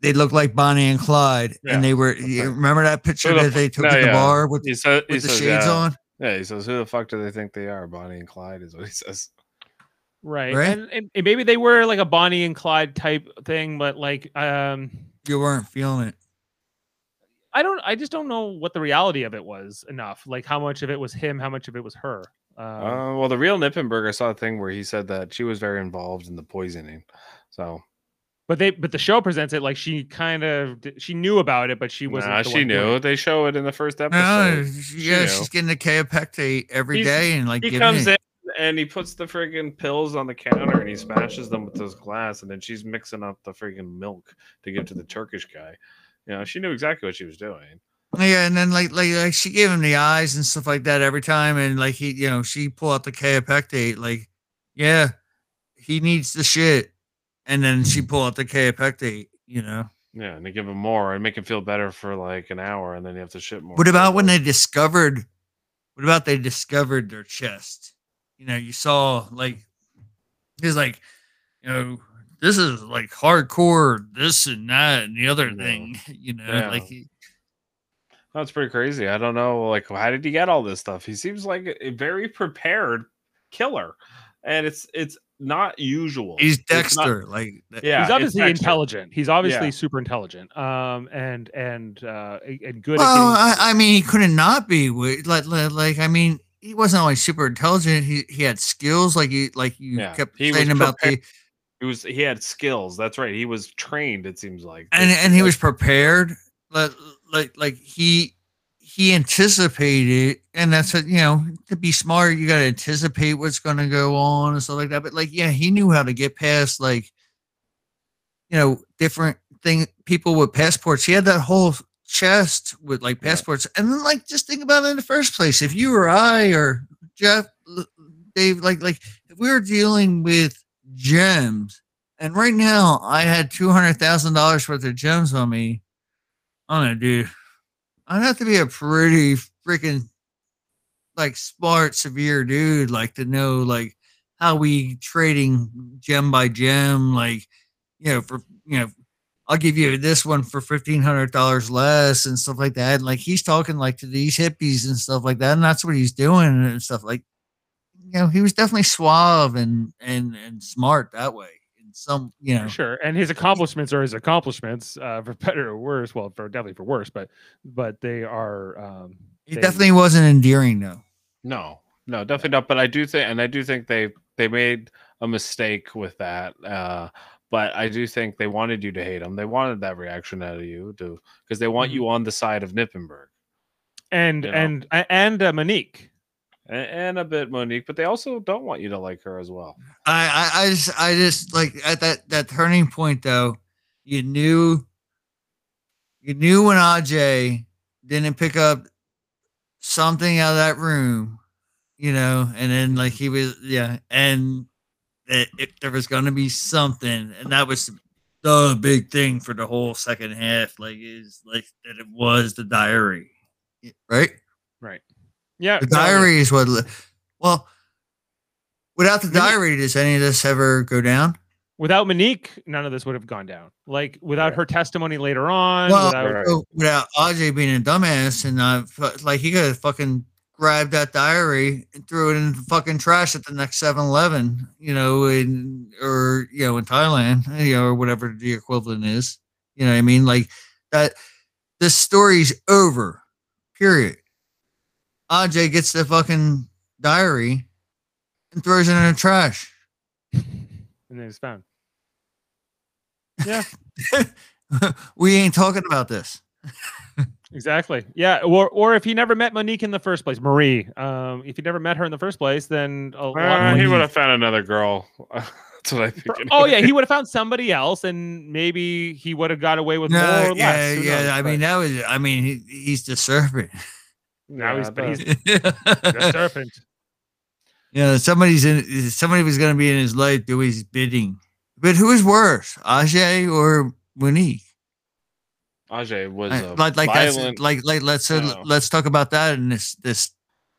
They look like Bonnie and Clyde, yeah. and they were. You remember that picture the, that they took no, at the yeah. bar with, he said, with he the says, shades yeah. on? Yeah, he says, "Who the fuck do they think they are?" Bonnie and Clyde is what he says. Right, right? And, and maybe they were like a Bonnie and Clyde type thing, but like, um, you weren't feeling it. I don't. I just don't know what the reality of it was enough. Like how much of it was him, how much of it was her. Um, uh, well, the real Knippenberg, I saw a thing where he said that she was very involved in the poisoning, so. But they, but the show presents it like she kind of she knew about it, but she wasn't. Nah, the she one knew. Doing. They show it in the first episode. No, she yeah, knew. She's getting the K-Apectate every He's, day, and like he comes it. in and he puts the friggin' pills on the counter and he smashes them with his glass, and then she's mixing up the friggin' milk to give to the Turkish guy. You know, she knew exactly what she was doing. Yeah, and then like like, like she gave him the eyes and stuff like that every time, and like he, you know, she pulled out the K-Apectate. Like, yeah, he needs the shit. And then she pull out the K-Apectate, you know. Yeah, and they give him more and make him feel better for like an hour, and then you have to ship more. What about when they discovered? What about they discovered their chest? You know, you saw like he's like, you know, this is like hardcore, this and that and the other yeah. thing. You know, yeah. like he, that's pretty crazy. I don't know, like how did he get all this stuff? He seems like a very prepared killer, and it's it's. Not usual. He's Dexter, not, like yeah. He's obviously intelligent. He's obviously yeah. super intelligent, um, and and uh, and good. Well, at I, I mean, he couldn't not be. Like, like, I mean, he wasn't always super intelligent. He he had skills, like you like you yeah. kept he saying about the. He was he had skills. That's right. He was trained. It seems like, and and he like, was prepared. Like like like he he anticipated. And that's what, you know, to be smart, you got to anticipate what's going to go on and stuff like that. But like, yeah, he knew how to get past like, you know, different thing, people with passports. He had that whole chest with like passports. And then like, just think about it in the first place. If you or I or Jeff, Dave, like, like if we were dealing with gems, and right now I had two hundred thousand dollars worth of gems on me, I don't know, dude. I'd have to be a pretty freaking like smart, severe dude, like to know like how we trading gem by gem, like, you know, for, you know, I'll give you this one for fifteen hundred dollars less and stuff like that. And like, he's talking like to these hippies and stuff like that. And that's what he's doing and stuff like, you know, he was definitely suave and, and, and smart that way. In some, you know, sure. And his accomplishments are his accomplishments, uh, for better or worse. Well, for definitely for worse, but, but they are, um, it they, definitely wasn't endearing though. No, no, definitely not. But I do think, and I do think they, they made a mistake with that. Uh, But I do think they wanted you to hate them. They wanted that reaction out of you, to because they want you on the side of Knippenberg, and you know? and and uh, Monique, and, and a bit Monique. But they also don't want you to like her as well. I I, I just I just like at that that turning point though, you knew you knew when Ajay didn't pick up something out of that room, you know, and then like he was yeah and. That if there was going to be something, and that was the big thing for the whole second half, like is like that it was the diary, right? Right. Yeah. The diary is what. Well, without the diary, does any of this ever go down? Without Monique, none of this would have gone down. Like without right. her testimony later on. Well, without, so without Ajay being a dumbass, and uh, like he could have fucking. Grabbed that diary and threw it in the fucking trash at the next seven eleven, you know, in or you know, in Thailand, you know, or whatever the equivalent is. You know what I mean? Like that this story's over. Period. Ajay gets the fucking diary and throws it in the trash. And then it's found. Yeah. We ain't talking about this. Exactly. Yeah. Or, or if he never met Monique in the first place, Marie. Um, if he never met her in the first place, then a uh, lot he would have found another girl. That's what I think. Oh yeah, he would have found somebody else, and maybe he would have got away with no, more or yeah, less. Who yeah, knows? I but, mean that was. I mean he, he's the serpent. Now yeah, he's, but he's the serpent. Yeah, you know, somebody's in. Somebody was going to be in his life doing his bidding. But who is worse, Ajay or Monique? Ajay was a like like, violent, like like let's uh, let's talk about that in this this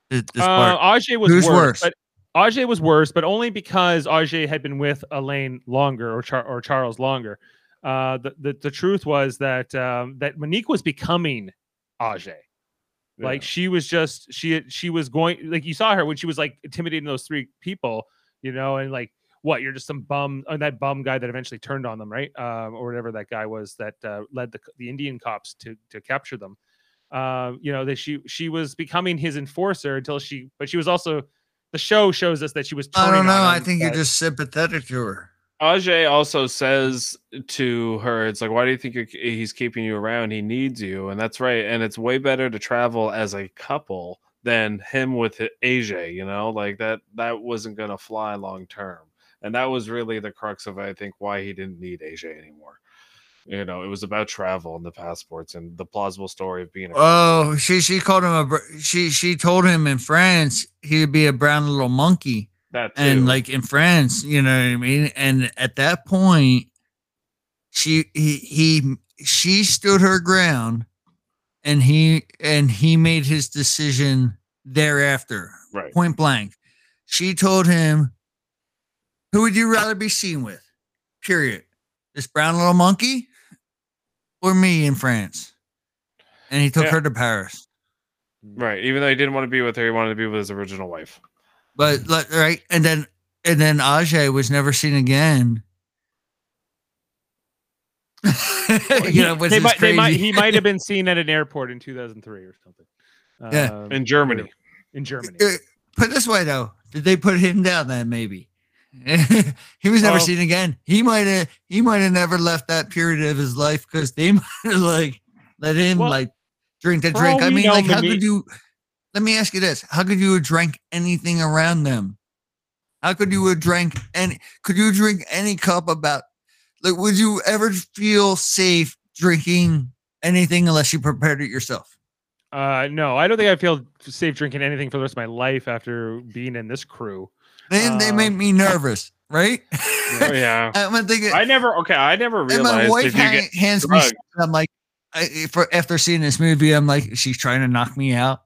this part. Uh, Ajay was Who's worse, worse? But Ajay was worse, but only because Ajay had been with Alain longer or Char or Charles longer. Uh, the, the the truth was that um, that Monique was becoming Ajay, yeah. like she was just she she was going like you saw her when she was like intimidating those three people, you know, and like. What you're just some bum or that bum guy that eventually turned on them, right? Um, or whatever that guy was that uh, led the, the Indian cops to to capture them. Uh, you know that she she was becoming his enforcer until she, but she was also the show shows us that she was. I don't know. I think you're just sympathetic to her. Ajay also says to her, "It's like, why do you think you're, he's keeping you around? He needs you, and that's right. And it's way better to travel as a couple than him with Ajay. You know, like that that wasn't gonna fly long term." And that was really the crux of, I think, why he didn't need Ajay anymore. You know, it was about travel and the passports and the plausible story of being. A oh, she she called him a she she told him in France he'd be a brown little monkey. That too. And like in France, you know what I mean. And at that point, she he he she stood her ground, and he and he made his decision thereafter. Right, point blank. She told him. Who would you rather be seen with? Period. This brown little monkey or me in France? And he took yeah. her to Paris. Right. Even though he didn't want to be with her, he wanted to be with his original wife. But right. And then and then Ajay was never seen again. You know, which they is might, crazy. They might, he might have been seen at an airport in two thousand three or something. Yeah. Um, in Germany. In Germany. Put this way though. Did they put him down then maybe? He was never well, seen again. He might have he might have never left that period of his life because they might have like let him well, like drink the drink. I mean, like how could you let me ask you this? How could you have drank anything around them? How could you have drank any could you drink any cup about Like, would you ever feel safe drinking anything unless you prepared it yourself? Uh, no, I don't think I feel safe drinking anything for the rest of my life after being in this crew. They, uh, they made me nervous, right? Oh, yeah. I'm thinking, I never, okay, I never realized. And my wife hand, hands drugged. me, I'm like, I, for, after seeing this movie, I'm like, she's trying to knock me out.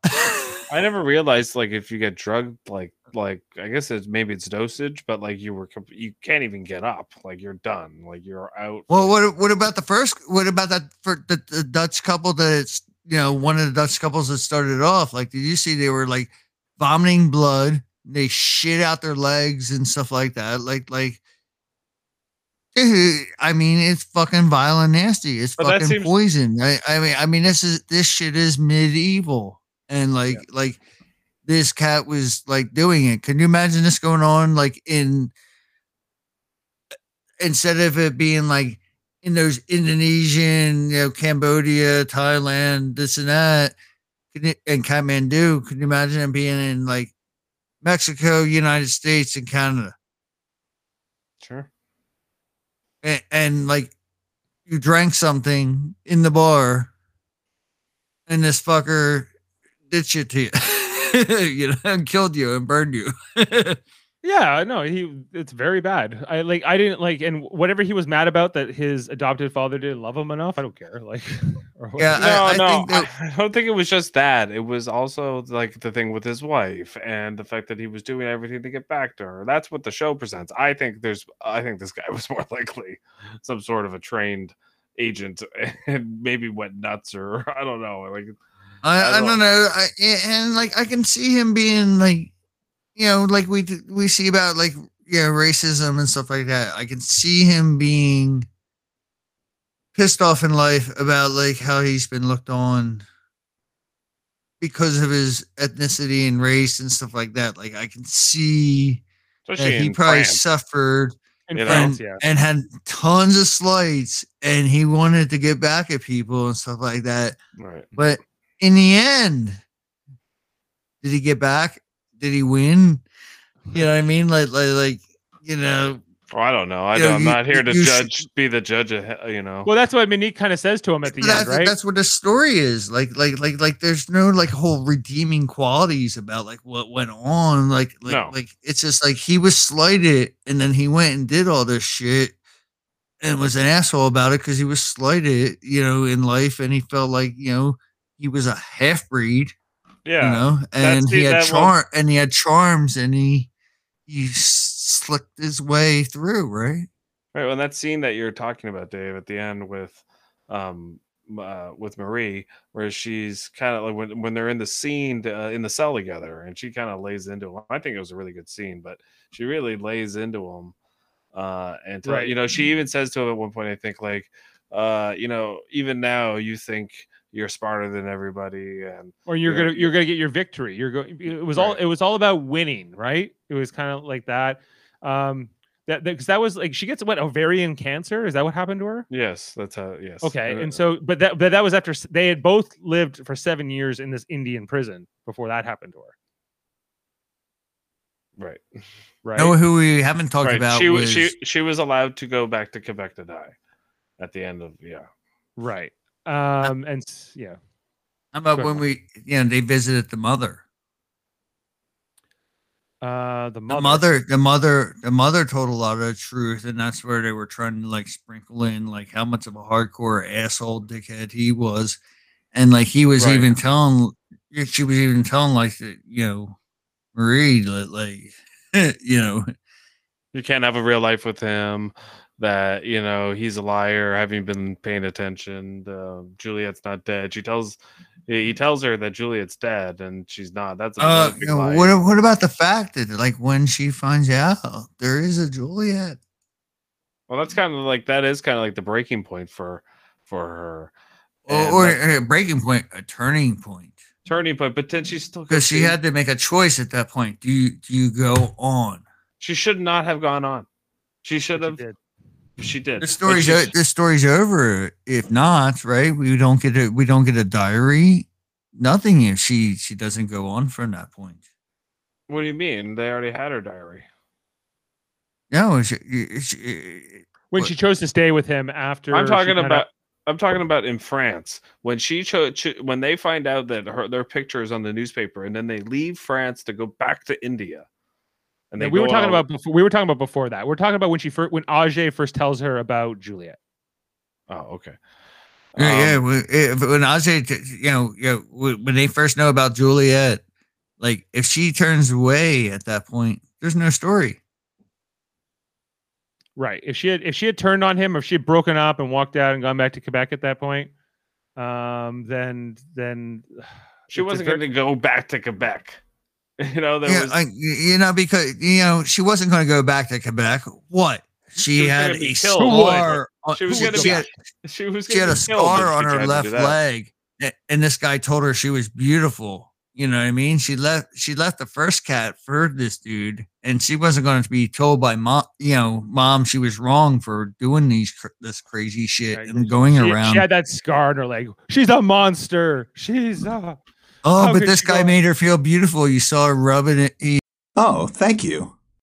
I never realized, like, if you get drugged, like, like I guess it's maybe it's dosage, but like you were, you can't even get up, like you're done, like you're out. Well, what what about the first? What about that for the, the Dutch couple that's, you know, one of the Dutch couples that started it off? Like, did you see they were like vomiting blood? They shit out their legs and stuff like that. Like, like, I mean, it's fucking vile and nasty. It's but fucking seems- poison. I, I mean, I mean, this is this shit is medieval. And like, yeah. like this cat was like doing it. Can you imagine this going on? Like in, instead of it being like in those Indonesian, you know, Cambodia, Thailand, this and that, and Kathmandu, can you imagine it being in like Mexico, United States, and Canada? Sure. And, and like you drank something in the bar and this fucker ditch it to you, you know, and killed you and burned you. Yeah, no, he. It's very bad. I like. I didn't like, and whatever he was mad about that his adopted father didn't love him enough. I don't care. Like, or yeah, no, I, I no, think that- I don't think it was just that. It was also like the thing with his wife and the fact that he was doing everything to get back to her. That's what the show presents. I think there's. I think this guy was more likely some sort of a trained agent and maybe went nuts, or I don't know. Like. I, I don't know. I, and like, I can see him being like, you know, like we, we see about like, you know, racism and stuff like that. I can see him being pissed off in life about like how he's been looked on because of his ethnicity and race and stuff like that. Like I can see Especially that he probably France. suffered and, France, yeah. and had tons of slights and he wanted to get back at people and stuff like that. Right. But, in the end, did he get back? Did he win? You know what I mean? Like, like, like you know. Oh, I don't know. I don't, know I'm not here to judge, be the judge of, you know. Well, that's what Monique kind of says to him at the end, right? That's what the story is. Like, like, like, like. There's no like whole redeeming qualities about like what went on. Like, like, no. like. It's just like he was slighted, and then he went and did all this shit, and was an asshole about it because he was slighted, you know, in life, and he felt like, you know. He was a half breed, yeah. You know, and That's, he had charm, was... and he had charms, and he he slipped his way through, right? Right. Well, that scene that you're talking about, Dave, at the end with, um, uh, with Marie, where she's kind of like when when they're in the scene to, uh, in the cell together, and she kind of lays into him. I think it was a really good scene, but she really lays into him, uh, and to, right. you know, she even says to him at one point, I think, like, uh, you know, even now you think. You're smarter than everybody, and or you're gonna you're gonna get your victory. You're going. It was all it was all about winning, right? It was kind of like that. Um, that because that, that was like she gets what ovarian cancer. Is that what happened to her? Yes, that's how. Yes. Okay, and so but that but that was after they had both lived for seven years in this Indian prison before that happened to her. Right. Right. Know who we haven't talked right. about? She was she she was allowed to go back to Quebec to die at the end of yeah. Right. Um and yeah, how about when we you know they visited the mother? Uh, the mother, the mother, the mother, the mother told a lot of the truth, and that's where they were trying to like sprinkle in like how much of a hardcore asshole dickhead he was, and like he was right. even telling she was even telling like that, you know, Marie like you know you can't have a real life with him. That, you know, he's a liar, having been paying attention. Uh, Juliet's not dead. She tells, he tells her that Juliet's dead, and she's not. That's a uh, you know, what, what about the fact that, like, when she finds out there is a Juliet? Well, that's kind of like that is kind of like the breaking point for for her, and or, or like, a breaking point, a turning point, turning point. But then she's still because she had to make a choice at that point. Do you do you go on? She should not have gone on. She should have. She did. The story's she, o- the story's over. If not, right? We don't get a we don't get a diary. Nothing if she she doesn't go on from that point. What do you mean? They already had her diary. No, she, she, When what? She chose to stay with him after. I'm talking about. Of... I'm talking about in France when she chose. Cho- when they find out that her their picture is on the newspaper, and then they leave France to go back to India. And they yeah, we were talking out. about. Before, we were talking about before that. We're talking about when she first, when Ajay first tells her about Juliet. Oh, okay. Um, yeah, yeah. When Ajay, you know, you know, when they first know about Juliet, like if she turns away at that point, there's no story. Right. If she had, if she had turned on him, or if she had broken up and walked out and gone back to Quebec at that point, um, then then she wasn't going to go back to Quebec. You know, there yeah, was, I, you know, because you know she wasn't going to go back to Quebec. What? She, she had a scar. On, she was going to be. Had, she was. She had a scar on her left leg, and this guy told her she was beautiful. You know what I mean? She left. She left the first cat for this dude, and she wasn't going to be told by mom. You know, mom, she was wrong for doing these this crazy shit right. and going she, around. She had that scar on her leg. She's a monster. She's a. Oh, How but this guy go? made her feel beautiful. You saw her rubbing it. He- oh, thank you.